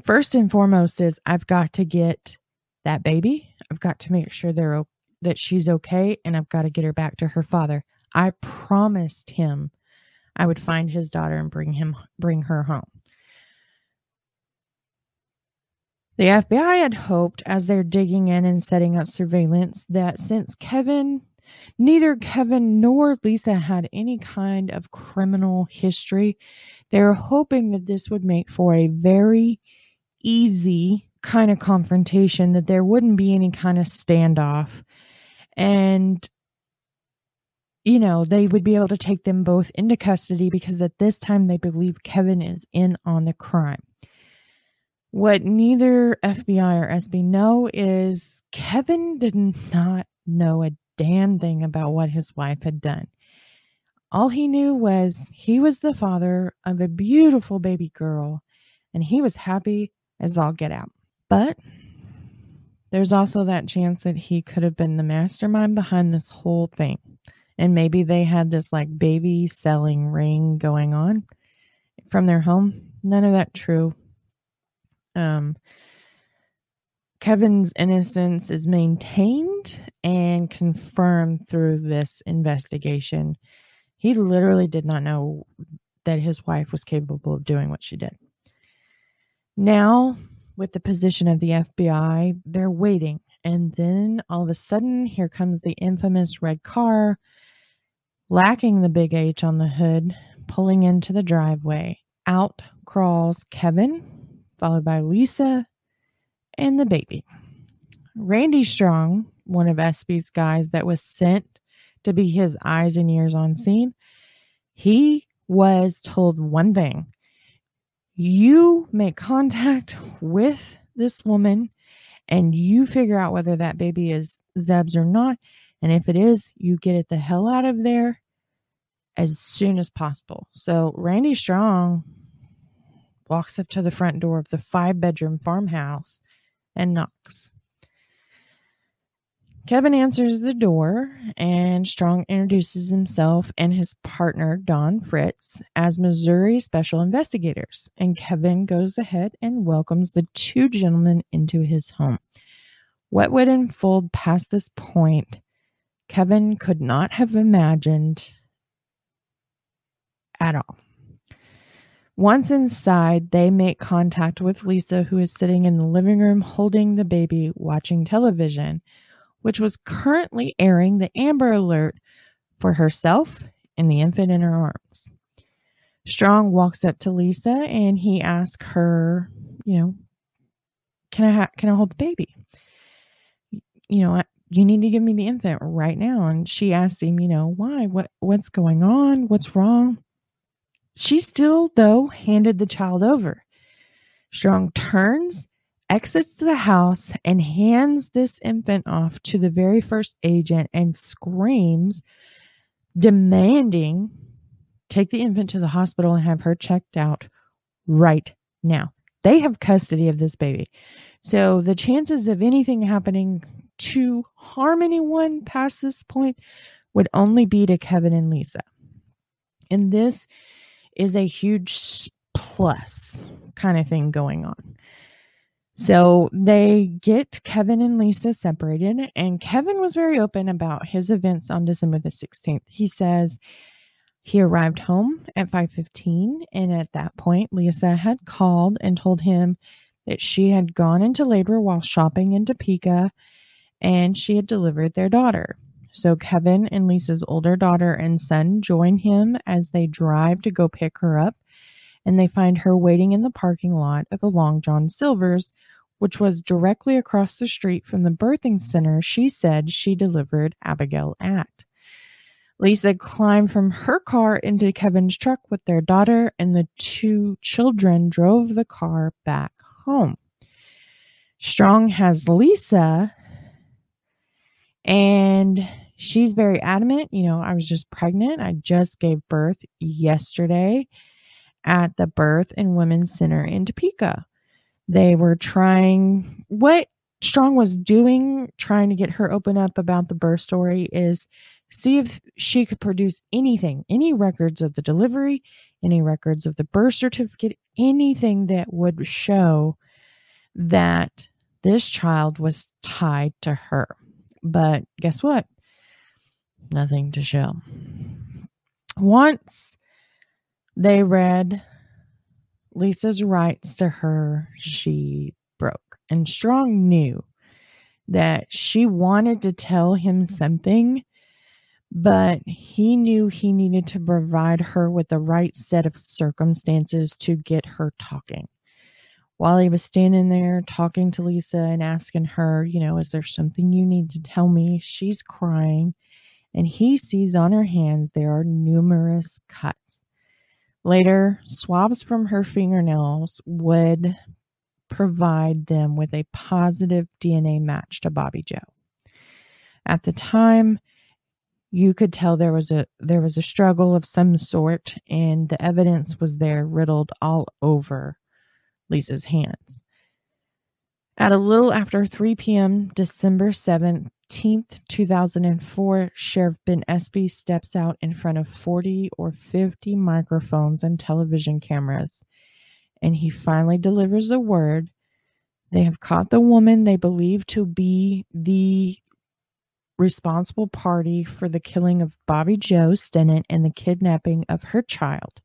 first and foremost, is I've got to get that baby. I've got to make sure that she's okay, and I've got to get her back to her father. I promised him I would find his daughter and bring her home. The FBI had hoped, as they're digging in and setting up surveillance, that since neither Kevin nor Lisa had any kind of criminal history, they were hoping that this would make for a very easy kind of confrontation, that there wouldn't be any kind of standoff. And, you know, they would be able to take them both into custody because at this time they believe Kevin is in on the crime. What neither FBI or SB know is Kevin did not know a damn thing about what his wife had done. All he knew was he was the father of a beautiful baby girl, and he was happy as all get out. But there's also that chance that he could have been the mastermind behind this whole thing. And maybe they had this like baby selling ring going on from their home. None of that true. Kevin's innocence is maintained and confirmed through this investigation. He literally did not know that his wife was capable of doing what she did. Now, with the position of the FBI, they're waiting. And then all of a sudden, here comes the infamous red car, lacking the big H on the hood, pulling into the driveway. Out crawls Kevin, followed by Lisa and the baby. Randy Strong, one of Espy's guys that was sent to be his eyes and ears on scene, he was told one thing: you make contact with this woman and you figure out whether that baby is Zeb's or not. And if it is, you get it the hell out of there as soon as possible. So Randy Strong walks up to the front door of the 5-bedroom farmhouse and knocks. Kevin answers the door, and Strong introduces himself and his partner, Don Fritz, as Missouri Special Investigators, and Kevin goes ahead and welcomes the two gentlemen into his home. What would unfold past this point, Kevin could not have imagined at all. Once inside, they make contact with Lisa, who is sitting in the living room holding the baby, watching television, which was currently airing the Amber Alert for herself and the infant in her arms. Strong walks up to Lisa and he asks her, you know, can I hold the baby? You know, you need to give me the infant right now. And she asks him, you know, why? What's going on? What's wrong? She still, though, handed the child over. Strong turns, exits the house, and hands this infant off to the very first agent and screams, demanding, take the infant to the hospital and have her checked out right now. They have custody of this baby. So the chances of anything happening to harm anyone past this point would only be to Kevin and Lisa. And this is a huge plus kind of thing going on. So they get Kevin and Lisa separated, and Kevin was very open about his events on December the 16th. He says he arrived home at 5:15, and at that point, Lisa had called and told him that she had gone into labor while shopping in Topeka, and she had delivered their daughter. So Kevin and Lisa's older daughter and son join him as they drive to go pick her up, and they find her waiting in the parking lot of the Long John Silver's, which was directly across the street from the birthing center she said she delivered Abigail at. Lisa climbed from her car into Kevin's truck with their daughter, and the two children drove the car back home. Strong has Lisa, and she's very adamant. You know, I was just pregnant. I just gave birth yesterday at the Birth and Women's Center in Topeka. They were trying, what Strong was doing, trying to get her open up about the birth story, is see if she could produce anything, any records of the delivery, any records of the birth certificate, anything that would show that this child was tied to her. But guess what? Nothing to show. Once they read Lisa's rights to her, she broke. And Strong knew that she wanted to tell him something, but he knew he needed to provide her with the right set of circumstances to get her talking. While he was standing there talking to Lisa and asking her, you know, is there something you need to tell me? She's crying, and he sees on her hands there are numerous cuts. Later, swabs from her fingernails would provide them with a positive DNA match to Bobbie Jo. At the time, you could tell there was a struggle of some sort, and the evidence was there riddled all over Lisa's hands. At a little after 3 p.m., December 17th, 2004, Sheriff Ben Espy steps out in front of 40 or 50 microphones and television cameras, and he finally delivers the word. They have caught the woman they believe to be the responsible party for the killing of Bobbie Jo Stinnett and the kidnapping of her child.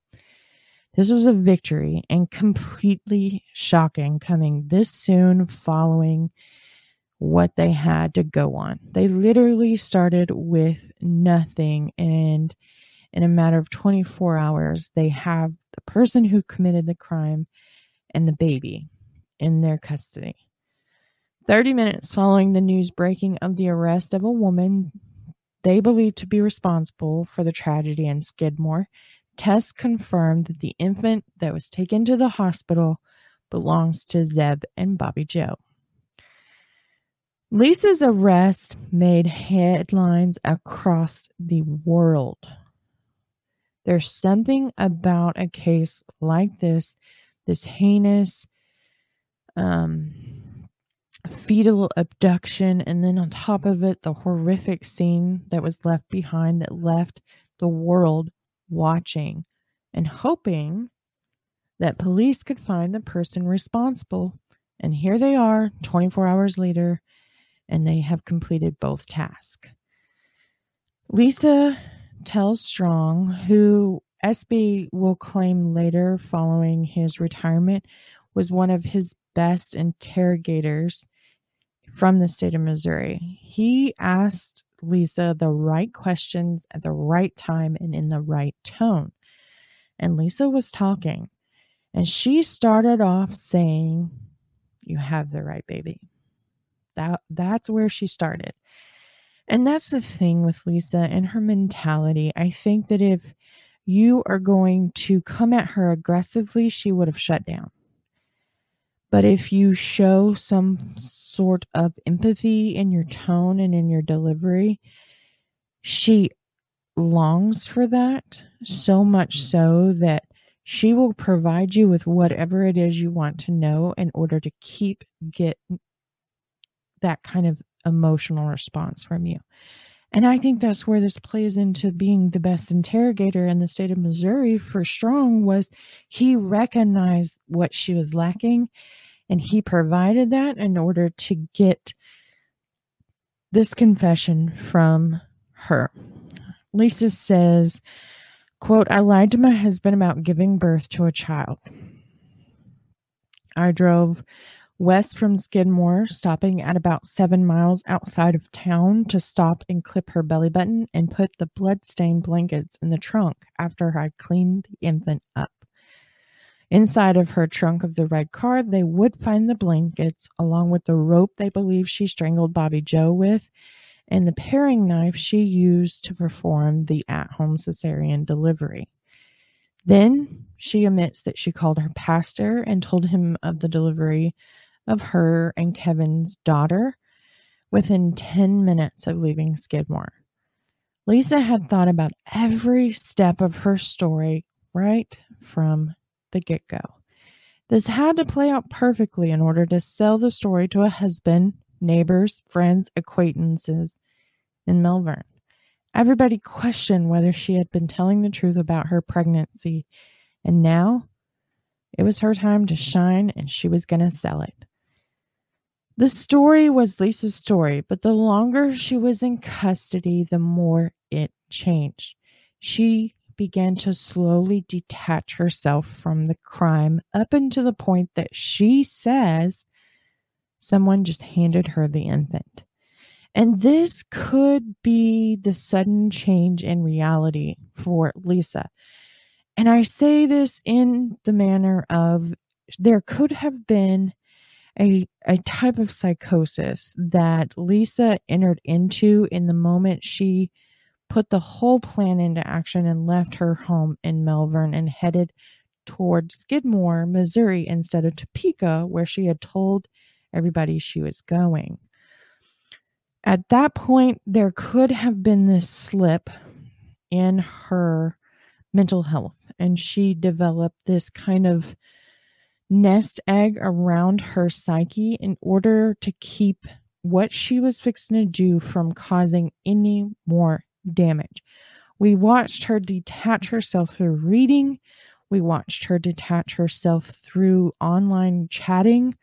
This was a victory, and completely shocking, coming this soon following what they had to go on. They literally started with nothing, and in a matter of 24 hours, they have the person who committed the crime and the baby in their custody. 30 minutes following the news breaking of the arrest of a woman they believed to be responsible for the tragedy in Skidmore, tests confirmed that the infant that was taken to the hospital belongs to Zeb and Bobbie Jo. Lisa's arrest made headlines across the world. There's something about a case like this heinous fetal abduction, and then on top of it, the horrific scene that was left behind that left the world watching and hoping that police could find the person responsible. And here they are 24 hours later, and they have completed both tasks. Lisa tells Strong, who SB will claim later following his retirement was one of his best interrogators from the state of Missouri, he asked Lisa the right questions at the right time and in the right tone. And Lisa was talking, and she started off saying, "You have the right baby." That's where she started. And that's the thing with Lisa and her mentality. I think that if you are going to come at her aggressively, she would have shut down. But if you show some sort of empathy in your tone and in your delivery, she longs for that so much so that she will provide you with whatever it is you want to know in order to get that kind of emotional response from you. And I think that's where this plays into being the best interrogator in the state of Missouri for Strong, was he recognized what she was lacking, and he provided that in order to get this confession from her. Lisa says, quote, "I lied to my husband about giving birth to a child. I drove west from Skidmore, stopping at about 7 miles outside of town to stop and clip her belly button and put the blood-stained blankets in the trunk after I cleaned the infant up. Inside of her trunk of the red car, they would find the blankets along with the rope they believe she strangled Bobbie Jo with and the paring knife she used to perform the at-home cesarean delivery. Then she admits that she called her pastor and told him of the delivery of her and Kevin's daughter within 10 minutes of leaving Skidmore. Lisa had thought about every step of her story right from the get-go. This had to play out perfectly in order to sell the story to a husband, neighbors, friends, acquaintances in Melvern. Everybody questioned whether she had been telling the truth about her pregnancy, and now it was her time to shine, and she was going to sell it. The story was Lisa's story, but the longer she was in custody, the more it changed. She began to slowly detach herself from the crime up until the point that she says someone just handed her the infant. And this could be the sudden change in reality for Lisa. And I say this in the manner of there could have been a type of psychosis that Lisa entered into in the moment she put the whole plan into action and left her home in Melvern and headed toward Skidmore, Missouri, instead of Topeka, where she had told everybody she was going. At that point, there could have been this slip in her mental health, and she developed this kind of nest egg around her psyche in order to keep what she was fixing to do from causing any more damage. We watched her detach herself through reading. We watched her detach herself through online chatting.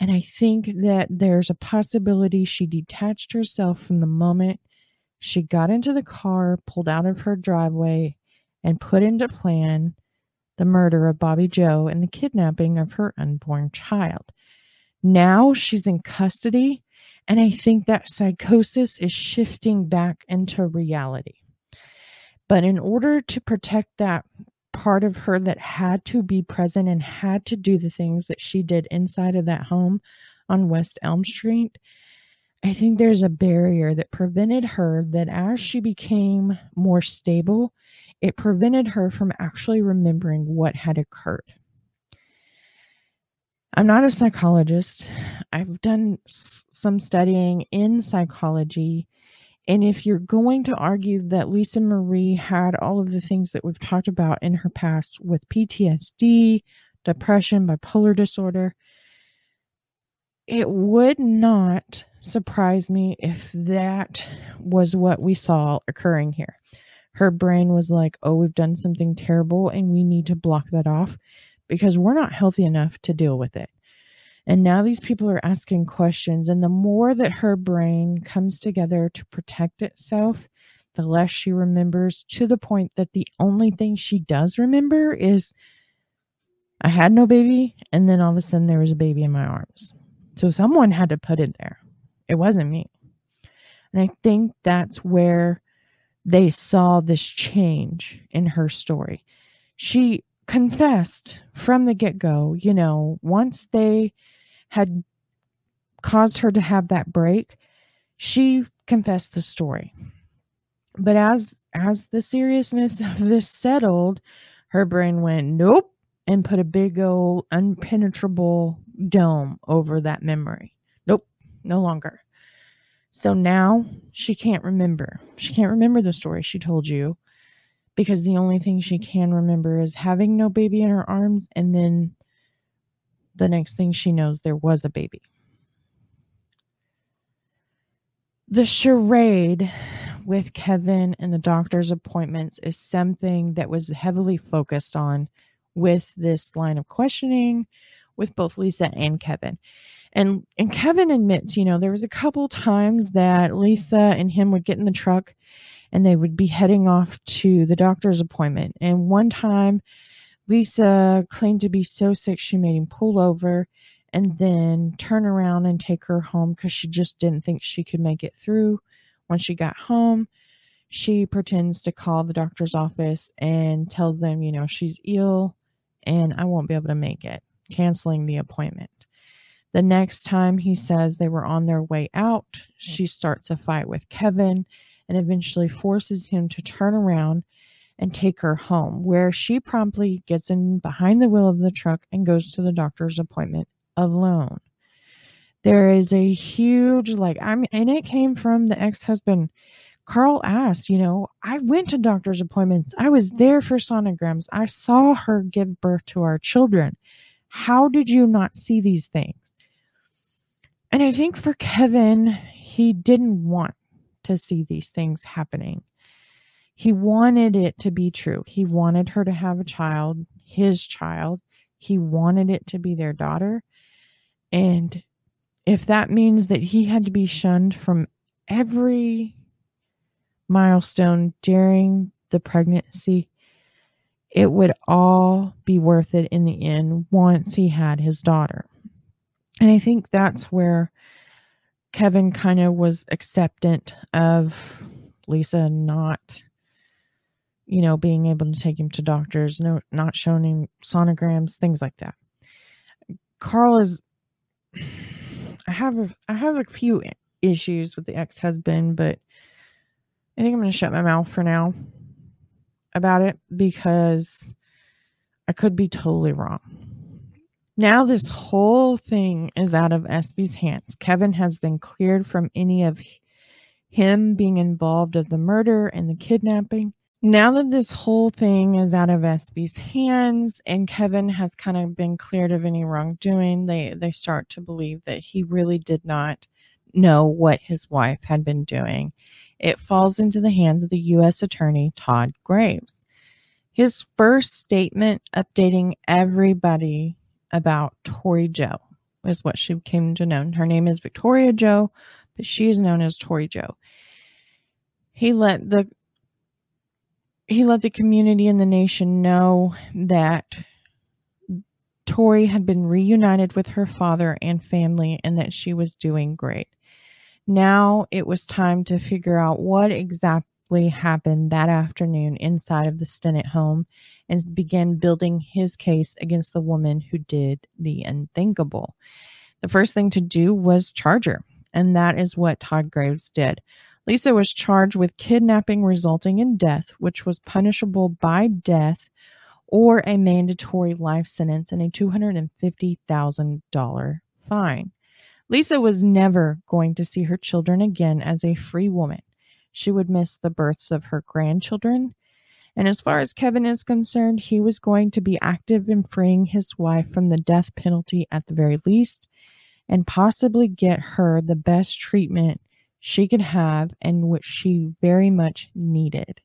And I think that there's a possibility she detached herself from the moment she got into the car, pulled out of her driveway, and put into plan the murder of Bobbie Jo and the kidnapping of her unborn child. Now she's in custody, and I think that psychosis is shifting back into reality. But in order to protect that part of her that had to be present and had to do the things that she did inside of that home on West Elm Street, I think there's a barrier that prevented her that as she became more stable, it prevented her from actually remembering what had occurred. I'm not a psychologist. I've done some studying in psychology. And if you're going to argue that Lisa Marie had all of the things that we've talked about in her past with PTSD, depression, bipolar disorder, it would not surprise me if that was what we saw occurring here. Her brain was like, oh, we've done something terrible and we need to block that off because we're not healthy enough to deal with it. And now these people are asking questions. And the more that her brain comes together to protect itself, the less she remembers, to the point that the only thing she does remember is, I had no baby. And then all of a sudden there was a baby in my arms. So someone had to put it there. It wasn't me. And I think that's where they saw this change in her story. She confessed from the get-go, you know, once they had caused her to have that break, she confessed the story. But as the seriousness of this settled, her brain went, nope, and put a big old impenetrable dome over that memory. Nope, no longer. So now she can't remember. She can't remember the story she told you, because the only thing she can remember is having no baby in her arms, and then the next thing she knows, there was a baby. The charade with Kevin and the doctor's appointments is something that was heavily focused on with this line of questioning with both Lisa and Kevin. And Kevin admits, you know, there was a couple times that Lisa and him would get in the truck and they would be heading off to the doctor's appointment. And one time, Lisa claimed to be so sick she made him pull over. and then turn around and take her home because she just didn't think she could make it through. When she got home, she pretends to call the doctor's office and tells them, you know, she's ill and I won't be able to make it, canceling the appointment. The next time he says they were on their way out, she starts a fight with Kevin and eventually forces him to turn around and take her home, where she promptly gets in behind the wheel of the truck and goes to the doctor's appointment alone. There is a huge, and it came from the ex-husband. Carl asked, you know, I went to doctor's appointments. I was there for sonograms. I saw her give birth to our children. How did you not see these things? And I think for Kevin, he didn't want to see these things happening. He wanted it to be true. He wanted her to have a child, his child. He wanted it to be their daughter. And if that means that he had to be shunned from every milestone during the pregnancy, it would all be worth it in the end once he had his daughter. And I think that's where Kevin kind of was acceptant of Lisa not, you know, being able to take him to doctors, not showing him sonograms, things like that. Carl is... I have a few issues with the ex-husband, but I think I'm going to shut my mouth for now about it because I could be totally wrong. Now this whole thing is out of Espy's hands. Kevin has been cleared from any of him being involved of the murder and the kidnapping. Now that this whole thing is out of Espy's hands and Kevin has kind of been cleared of any wrongdoing, they start to believe that he really did not know what his wife had been doing. It falls into the hands of the U.S. Attorney Todd Graves. His first statement updating everybody about Tori Jo is what she came to know. Her name is Victoria Jo, but she is known as Tori Jo. He let the community and the nation know that Tori had been reunited with her father and family and that she was doing great. Now it was time to figure out what exactly happened that afternoon inside of the Stinnett home and begin building his case against the woman who did the unthinkable. The first thing to do was charge her, and that is what Todd Graves did. Lisa was charged with kidnapping resulting in death, which was punishable by death or a mandatory life sentence and a $250,000 fine. Lisa was never going to see her children again as a free woman. She would miss the births of her grandchildren. And as far as Kevin is concerned, he was going to be active in freeing his wife from the death penalty at the very least and possibly get her the best treatment she could have and which she very much needed.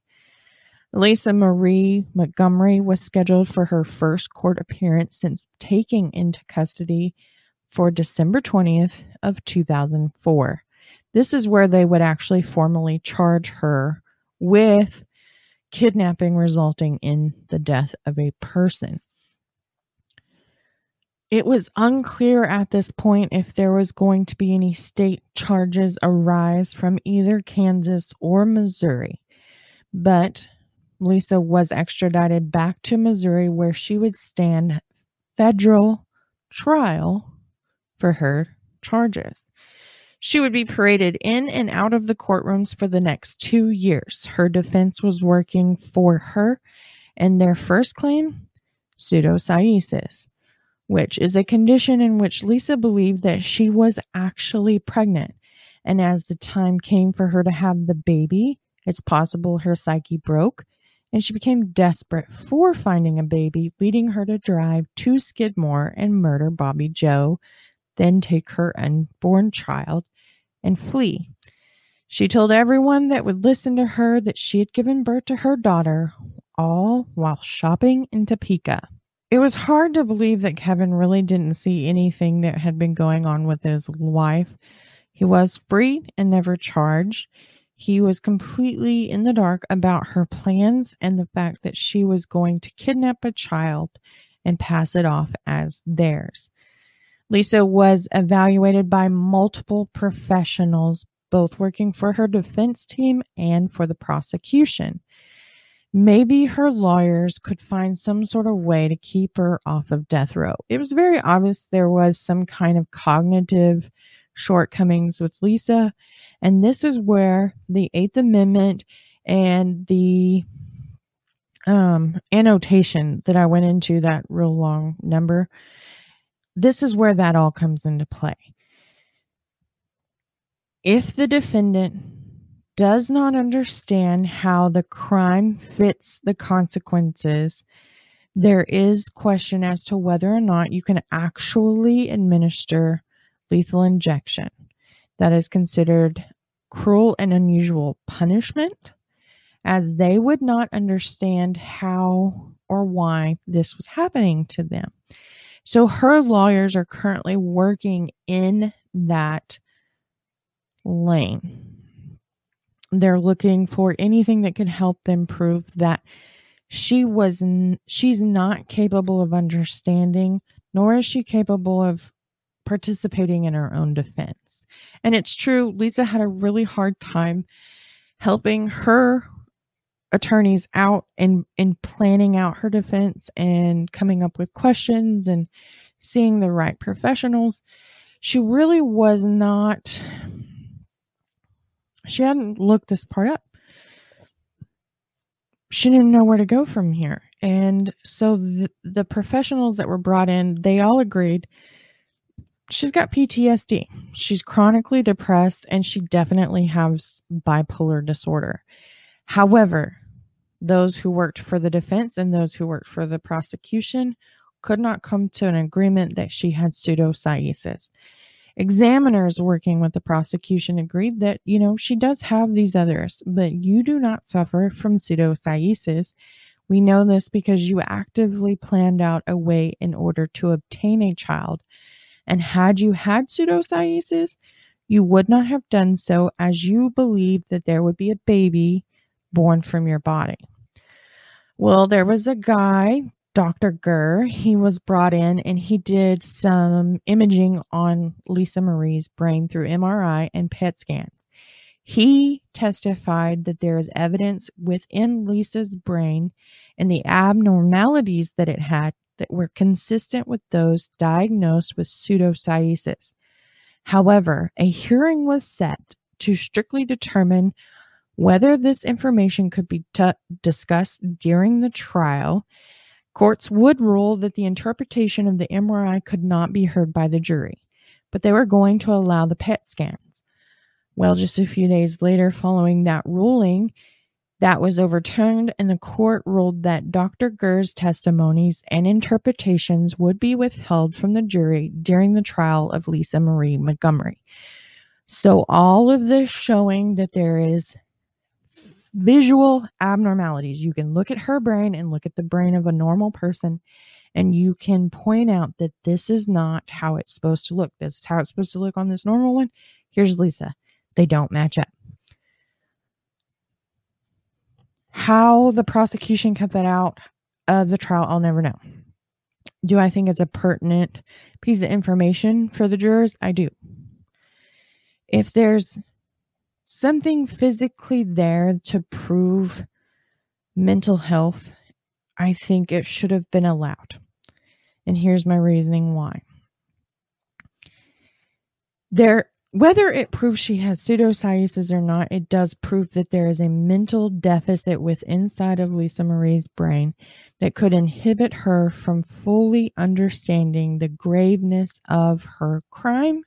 Lisa Marie Montgomery was scheduled for her first court appearance since taking into custody for December 20th of 2004. This is where they would actually formally charge her with kidnapping resulting in the death of a person. It was unclear at this point if there was going to be any state charges arise from either Kansas or Missouri, but Lisa was extradited back to Missouri where she would stand federal trial for her charges. She would be paraded in and out of the courtrooms for the next 2 years. Her defense was working for her, and their first claim, pseudocyesis, which is a condition in which Lisa believed that she was actually pregnant. And as the time came for her to have the baby, it's possible her psyche broke, and she became desperate for finding a baby, leading her to drive to Skidmore and murder Bobbie Jo, then take her unborn child and flee. She told everyone that would listen to her that she had given birth to her daughter, all while shopping in Topeka. It was hard to believe that Kevin really didn't see anything that had been going on with his wife. He was free and never charged. He was completely in the dark about her plans and the fact that she was going to kidnap a child and pass it off as theirs. Lisa was evaluated by multiple professionals, both working for her defense team and for the prosecution. Maybe her lawyers could find some sort of way to keep her off of death row. It was very obvious there was some kind of cognitive shortcomings with Lisa. And this is where the Eighth Amendment and the annotation that I went into, that real long number, this is where that all comes into play. If the defendant does not understand how the crime fits the consequences, there is question as to whether or not you can actually administer lethal injection. That is considered cruel and unusual punishment, as they would not understand how or why this was happening to them. So her lawyers are currently working in that lane. They're looking for anything that can help them prove that she's not capable of understanding, nor is she capable of participating in her own defense. And it's true, Lisa had a really hard time helping her attorneys out and planning out her defense and coming up with questions and seeing the right professionals. She really was not... She hadn't looked this part up. She didn't know where to go from here. And so the professionals that were brought in, they all agreed she's got PTSD. She's chronically depressed, and she definitely has bipolar disorder. However, those who worked for the defense and those who worked for the prosecution could not come to an agreement that she had pseudocyesis. Examiners working with the prosecution agreed that, you know, she does have these others, but you do not suffer from pseudocyesis. We know this because you actively planned out a way in order to obtain a child. And had you had pseudocyesis, you would not have done so, as you believed that there would be a baby born from your body. Well, there was a guy, Dr. Gurr, he was brought in and he did some imaging on Lisa Marie's brain through MRI and PET scans. He testified that there is evidence within Lisa's brain and the abnormalities that it had that were consistent with those diagnosed with pseudocyesis. However, a hearing was set to strictly determine whether this information could be discussed during the trial. Courts would rule that the interpretation of the MRI could not be heard by the jury, but they were going to allow the PET scans. Well, just a few days later, following that ruling, that was overturned, and the court ruled that Dr. Gurr's testimonies and interpretations would be withheld from the jury during the trial of Lisa Marie Montgomery. So all of this showing that there is visual abnormalities. You can look at her brain and look at the brain of a normal person, and you can point out that this is not how it's supposed to look. This is how it's supposed to look on this normal one. Here's Lisa. They don't match up. How the prosecution cut that out of the trial, I'll never know. Do I think it's a pertinent piece of information for the jurors? I do. If there's something physically there to prove mental health, I think it should have been allowed. And here's my reasoning why. Whether it proves she has pseudocyesis or not, it does prove that there is a mental deficit within inside of Lisa Marie's brain that could inhibit her from fully understanding the graveness of her crime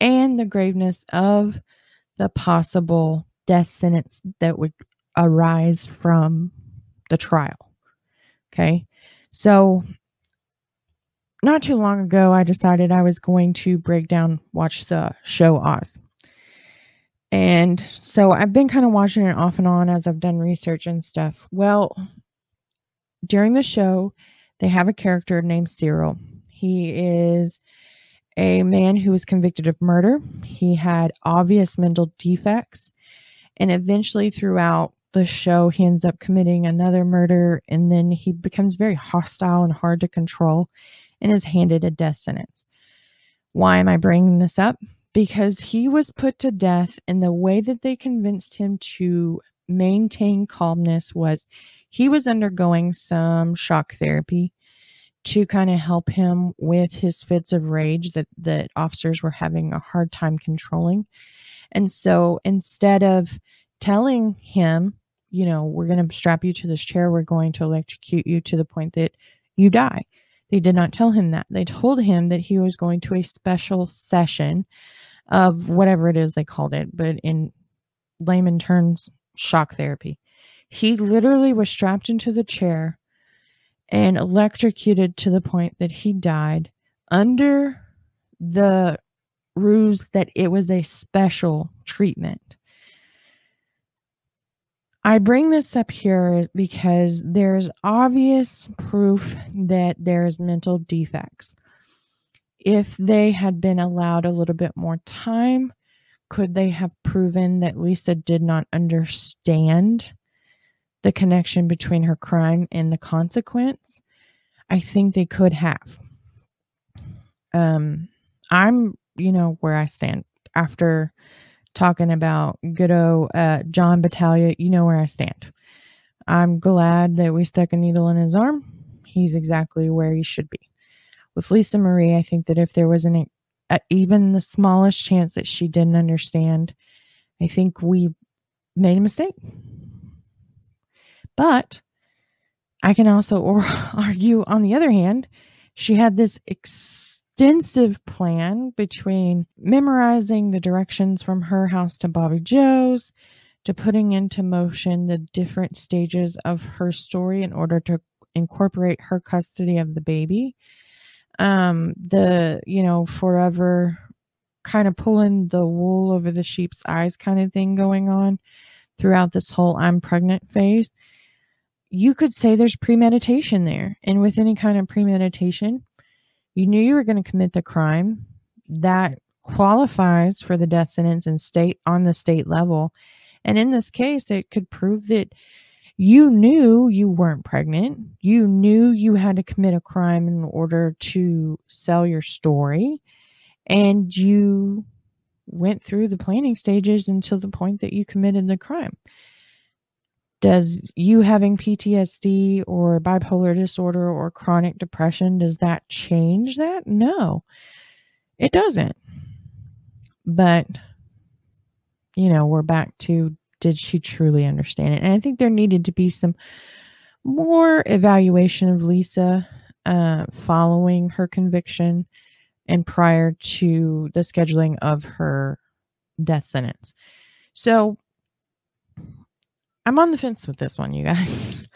and the graveness of the possible death sentence that would arise from the trial. Okay. So not too long ago, I decided I was going to break down, watch the show Oz. And so I've been kind of watching it off and on as I've done research and stuff. Well, during the show, they have a character named Cyril. He is a man who was convicted of murder. He had obvious mental defects. And eventually throughout the show, he ends up committing another murder. And then he becomes very hostile and hard to control and is handed a death sentence. Why am I bringing this up? Because he was put to death, and the way that they convinced him to maintain calmness was he was undergoing some shock therapy to kind of help him with his fits of rage that officers were having a hard time controlling. And so instead of telling him, you know, we're going to strap you to this chair, we're going to electrocute you to the point that you die, they did not tell him that. They told him that he was going to a special session of whatever it is they called it, but in layman terms, shock therapy. He literally was strapped into the chair and electrocuted to the point that he died under the ruse that it was a special treatment. I bring this up here because there's obvious proof that there's mental defects. If they had been allowed a little bit more time, could they have proven that Lisa did not understand the connection between her crime and the consequence? I think they could have. I'm, you know, where I stand after talking about good old John Battaglia. You know where I stand. I'm glad that we stuck a needle in his arm. He's exactly where he should be. With Lisa Marie, I think that if there was an even the smallest chance that she didn't understand, I think we made a mistake. But I can also argue, on the other hand, she had this extensive plan between memorizing the directions from her house to Bobbie Jo's, to putting into motion the different stages of her story in order to incorporate her custody of the baby. The, you know, forever kind of pulling the wool over the sheep's eyes kind of thing going on throughout this whole I'm pregnant phase. You could say there's premeditation there. And with any kind of premeditation, you knew you were going to commit the crime. That qualifies for the death sentence in state, on the state level. And in this case, it could prove that you knew you weren't pregnant. You knew you had to commit a crime in order to sell your story. And you went through the planning stages until the point that you committed the crime. Does you having PTSD or bipolar disorder or chronic depression, does that change that? No, it doesn't. But, you know, we're back to, did she truly understand it? And I think there needed to be some more evaluation of Lisa following her conviction and prior to the scheduling of her death sentence. So, I'm on the fence with this one, you guys.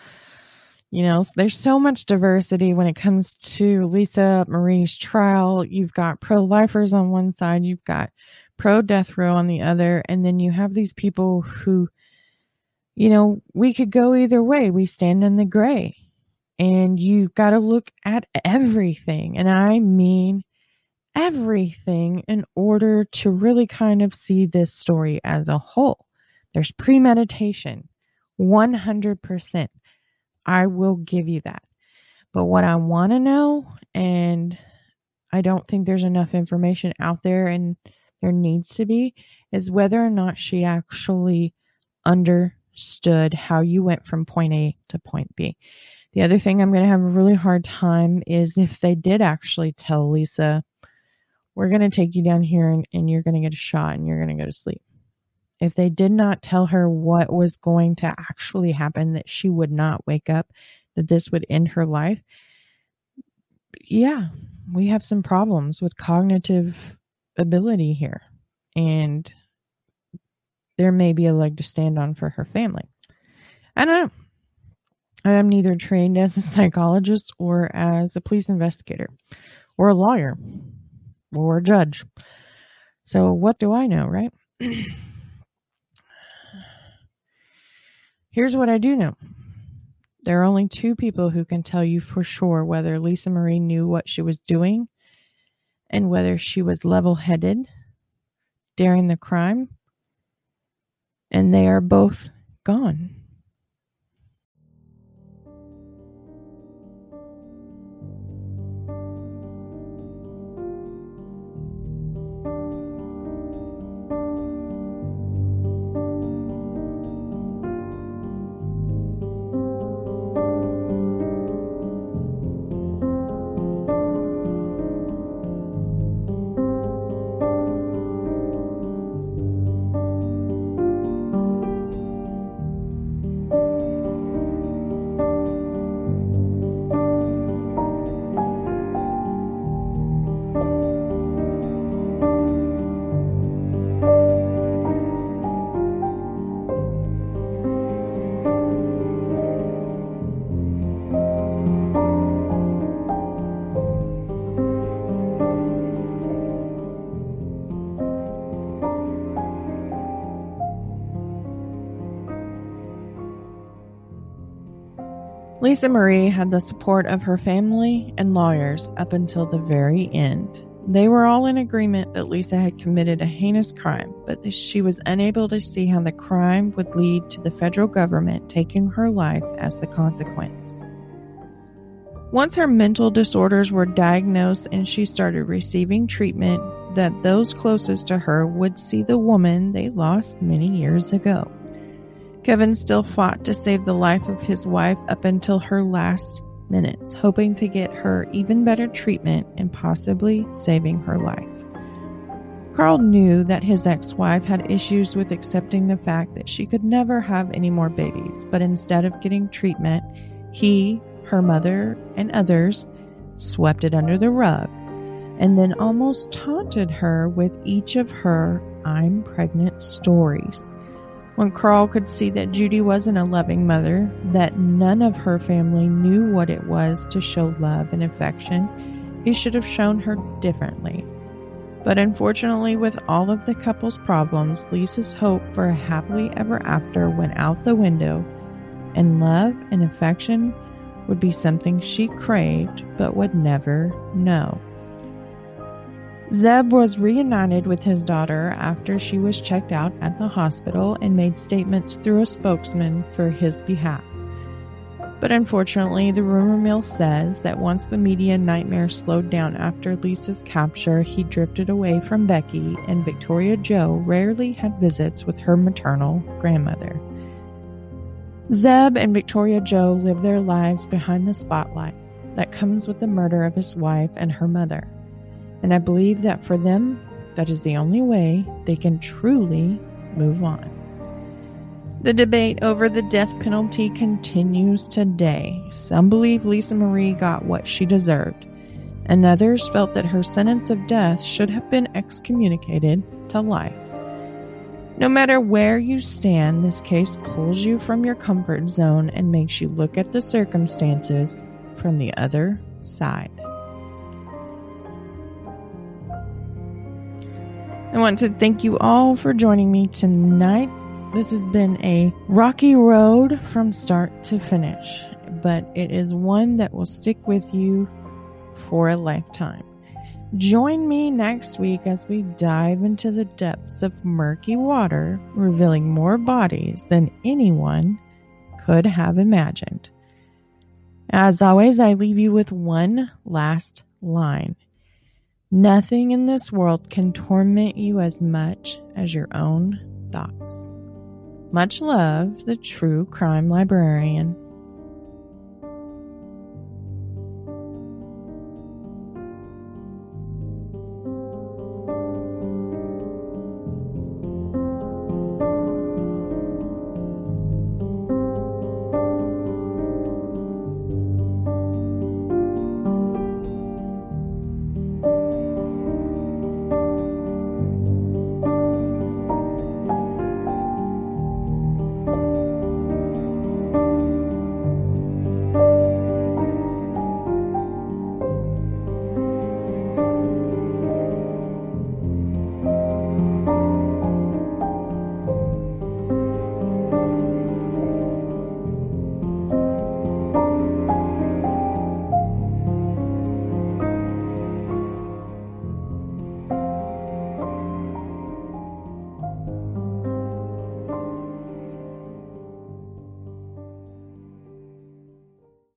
You know, there's so much diversity when it comes to Lisa Marie's trial. You've got pro-lifers on one side, you've got pro-death row on the other, and then you have these people who, you know, we could go either way. We stand in the gray, and you've got to look at everything, and I mean everything, in order to really kind of see this story as a whole. There's premeditation. 100%. I will give you that. But what I want to know, and I don't think there's enough information out there, and there needs to be, is whether or not she actually understood how you went from point A to point B. The other thing I'm going to have a really hard time is if they did actually tell Lisa, we're going to take you down here and you're going to get a shot and you're going to go to sleep. If they did not tell her what was going to actually happen, that she would not wake up, that this would end her life. Yeah, we have some problems with cognitive ability here. And there may be a leg to stand on for her family. I don't know. I am neither trained as a psychologist or as a police investigator or a lawyer or a judge. So what do I know, right? Here's what I do know. There are only two people who can tell you for sure whether Lisa Marie knew what she was doing and whether she was level-headed during the crime. And they are both gone. Lisa Marie had the support of her family and lawyers up until the very end. They were all in agreement that Lisa had committed a heinous crime, but she was unable to see how the crime would lead to the federal government taking her life as the consequence. Once her mental disorders were diagnosed and she started receiving treatment, that those closest to her would see the woman they lost many years ago. Kevin still fought to save the life of his wife up until her last minutes, hoping to get her even better treatment and possibly saving her life. Carl knew that his ex-wife had issues with accepting the fact that she could never have any more babies, but instead of getting treatment, he, her mother, and others swept it under the rug and then almost taunted her with each of her "I'm pregnant" stories. When Carl could see that Judy wasn't a loving mother, that none of her family knew what it was to show love and affection, he should have shown her differently. But unfortunately, with all of the couple's problems, Lisa's hope for a happily ever after went out the window, and love and affection would be something she craved but would never know. Zeb was reunited with his daughter after she was checked out at the hospital and made statements through a spokesman for his behalf. But unfortunately, the rumor mill says that once the media nightmare slowed down after Lisa's capture, he drifted away from Becky, and Victoria Jo rarely had visits with her maternal grandmother. Zeb and Victoria Jo lived their lives behind the spotlight that comes with the murder of his wife and her mother. And I believe that for them, that is the only way they can truly move on. The debate over the death penalty continues today. Some believe Lisa Marie got what she deserved, and others felt that her sentence of death should have been excommunicated to life. No matter where you stand, this case pulls you from your comfort zone and makes you look at the circumstances from the other side. I want to thank you all for joining me tonight. This has been a rocky road from start to finish, but it is one that will stick with you for a lifetime. Join me next week as we dive into the depths of murky water, revealing more bodies than anyone could have imagined. As always, I leave you with one last line. Nothing in this world can torment you as much as your own thoughts. Much love, the True Crime Librarian.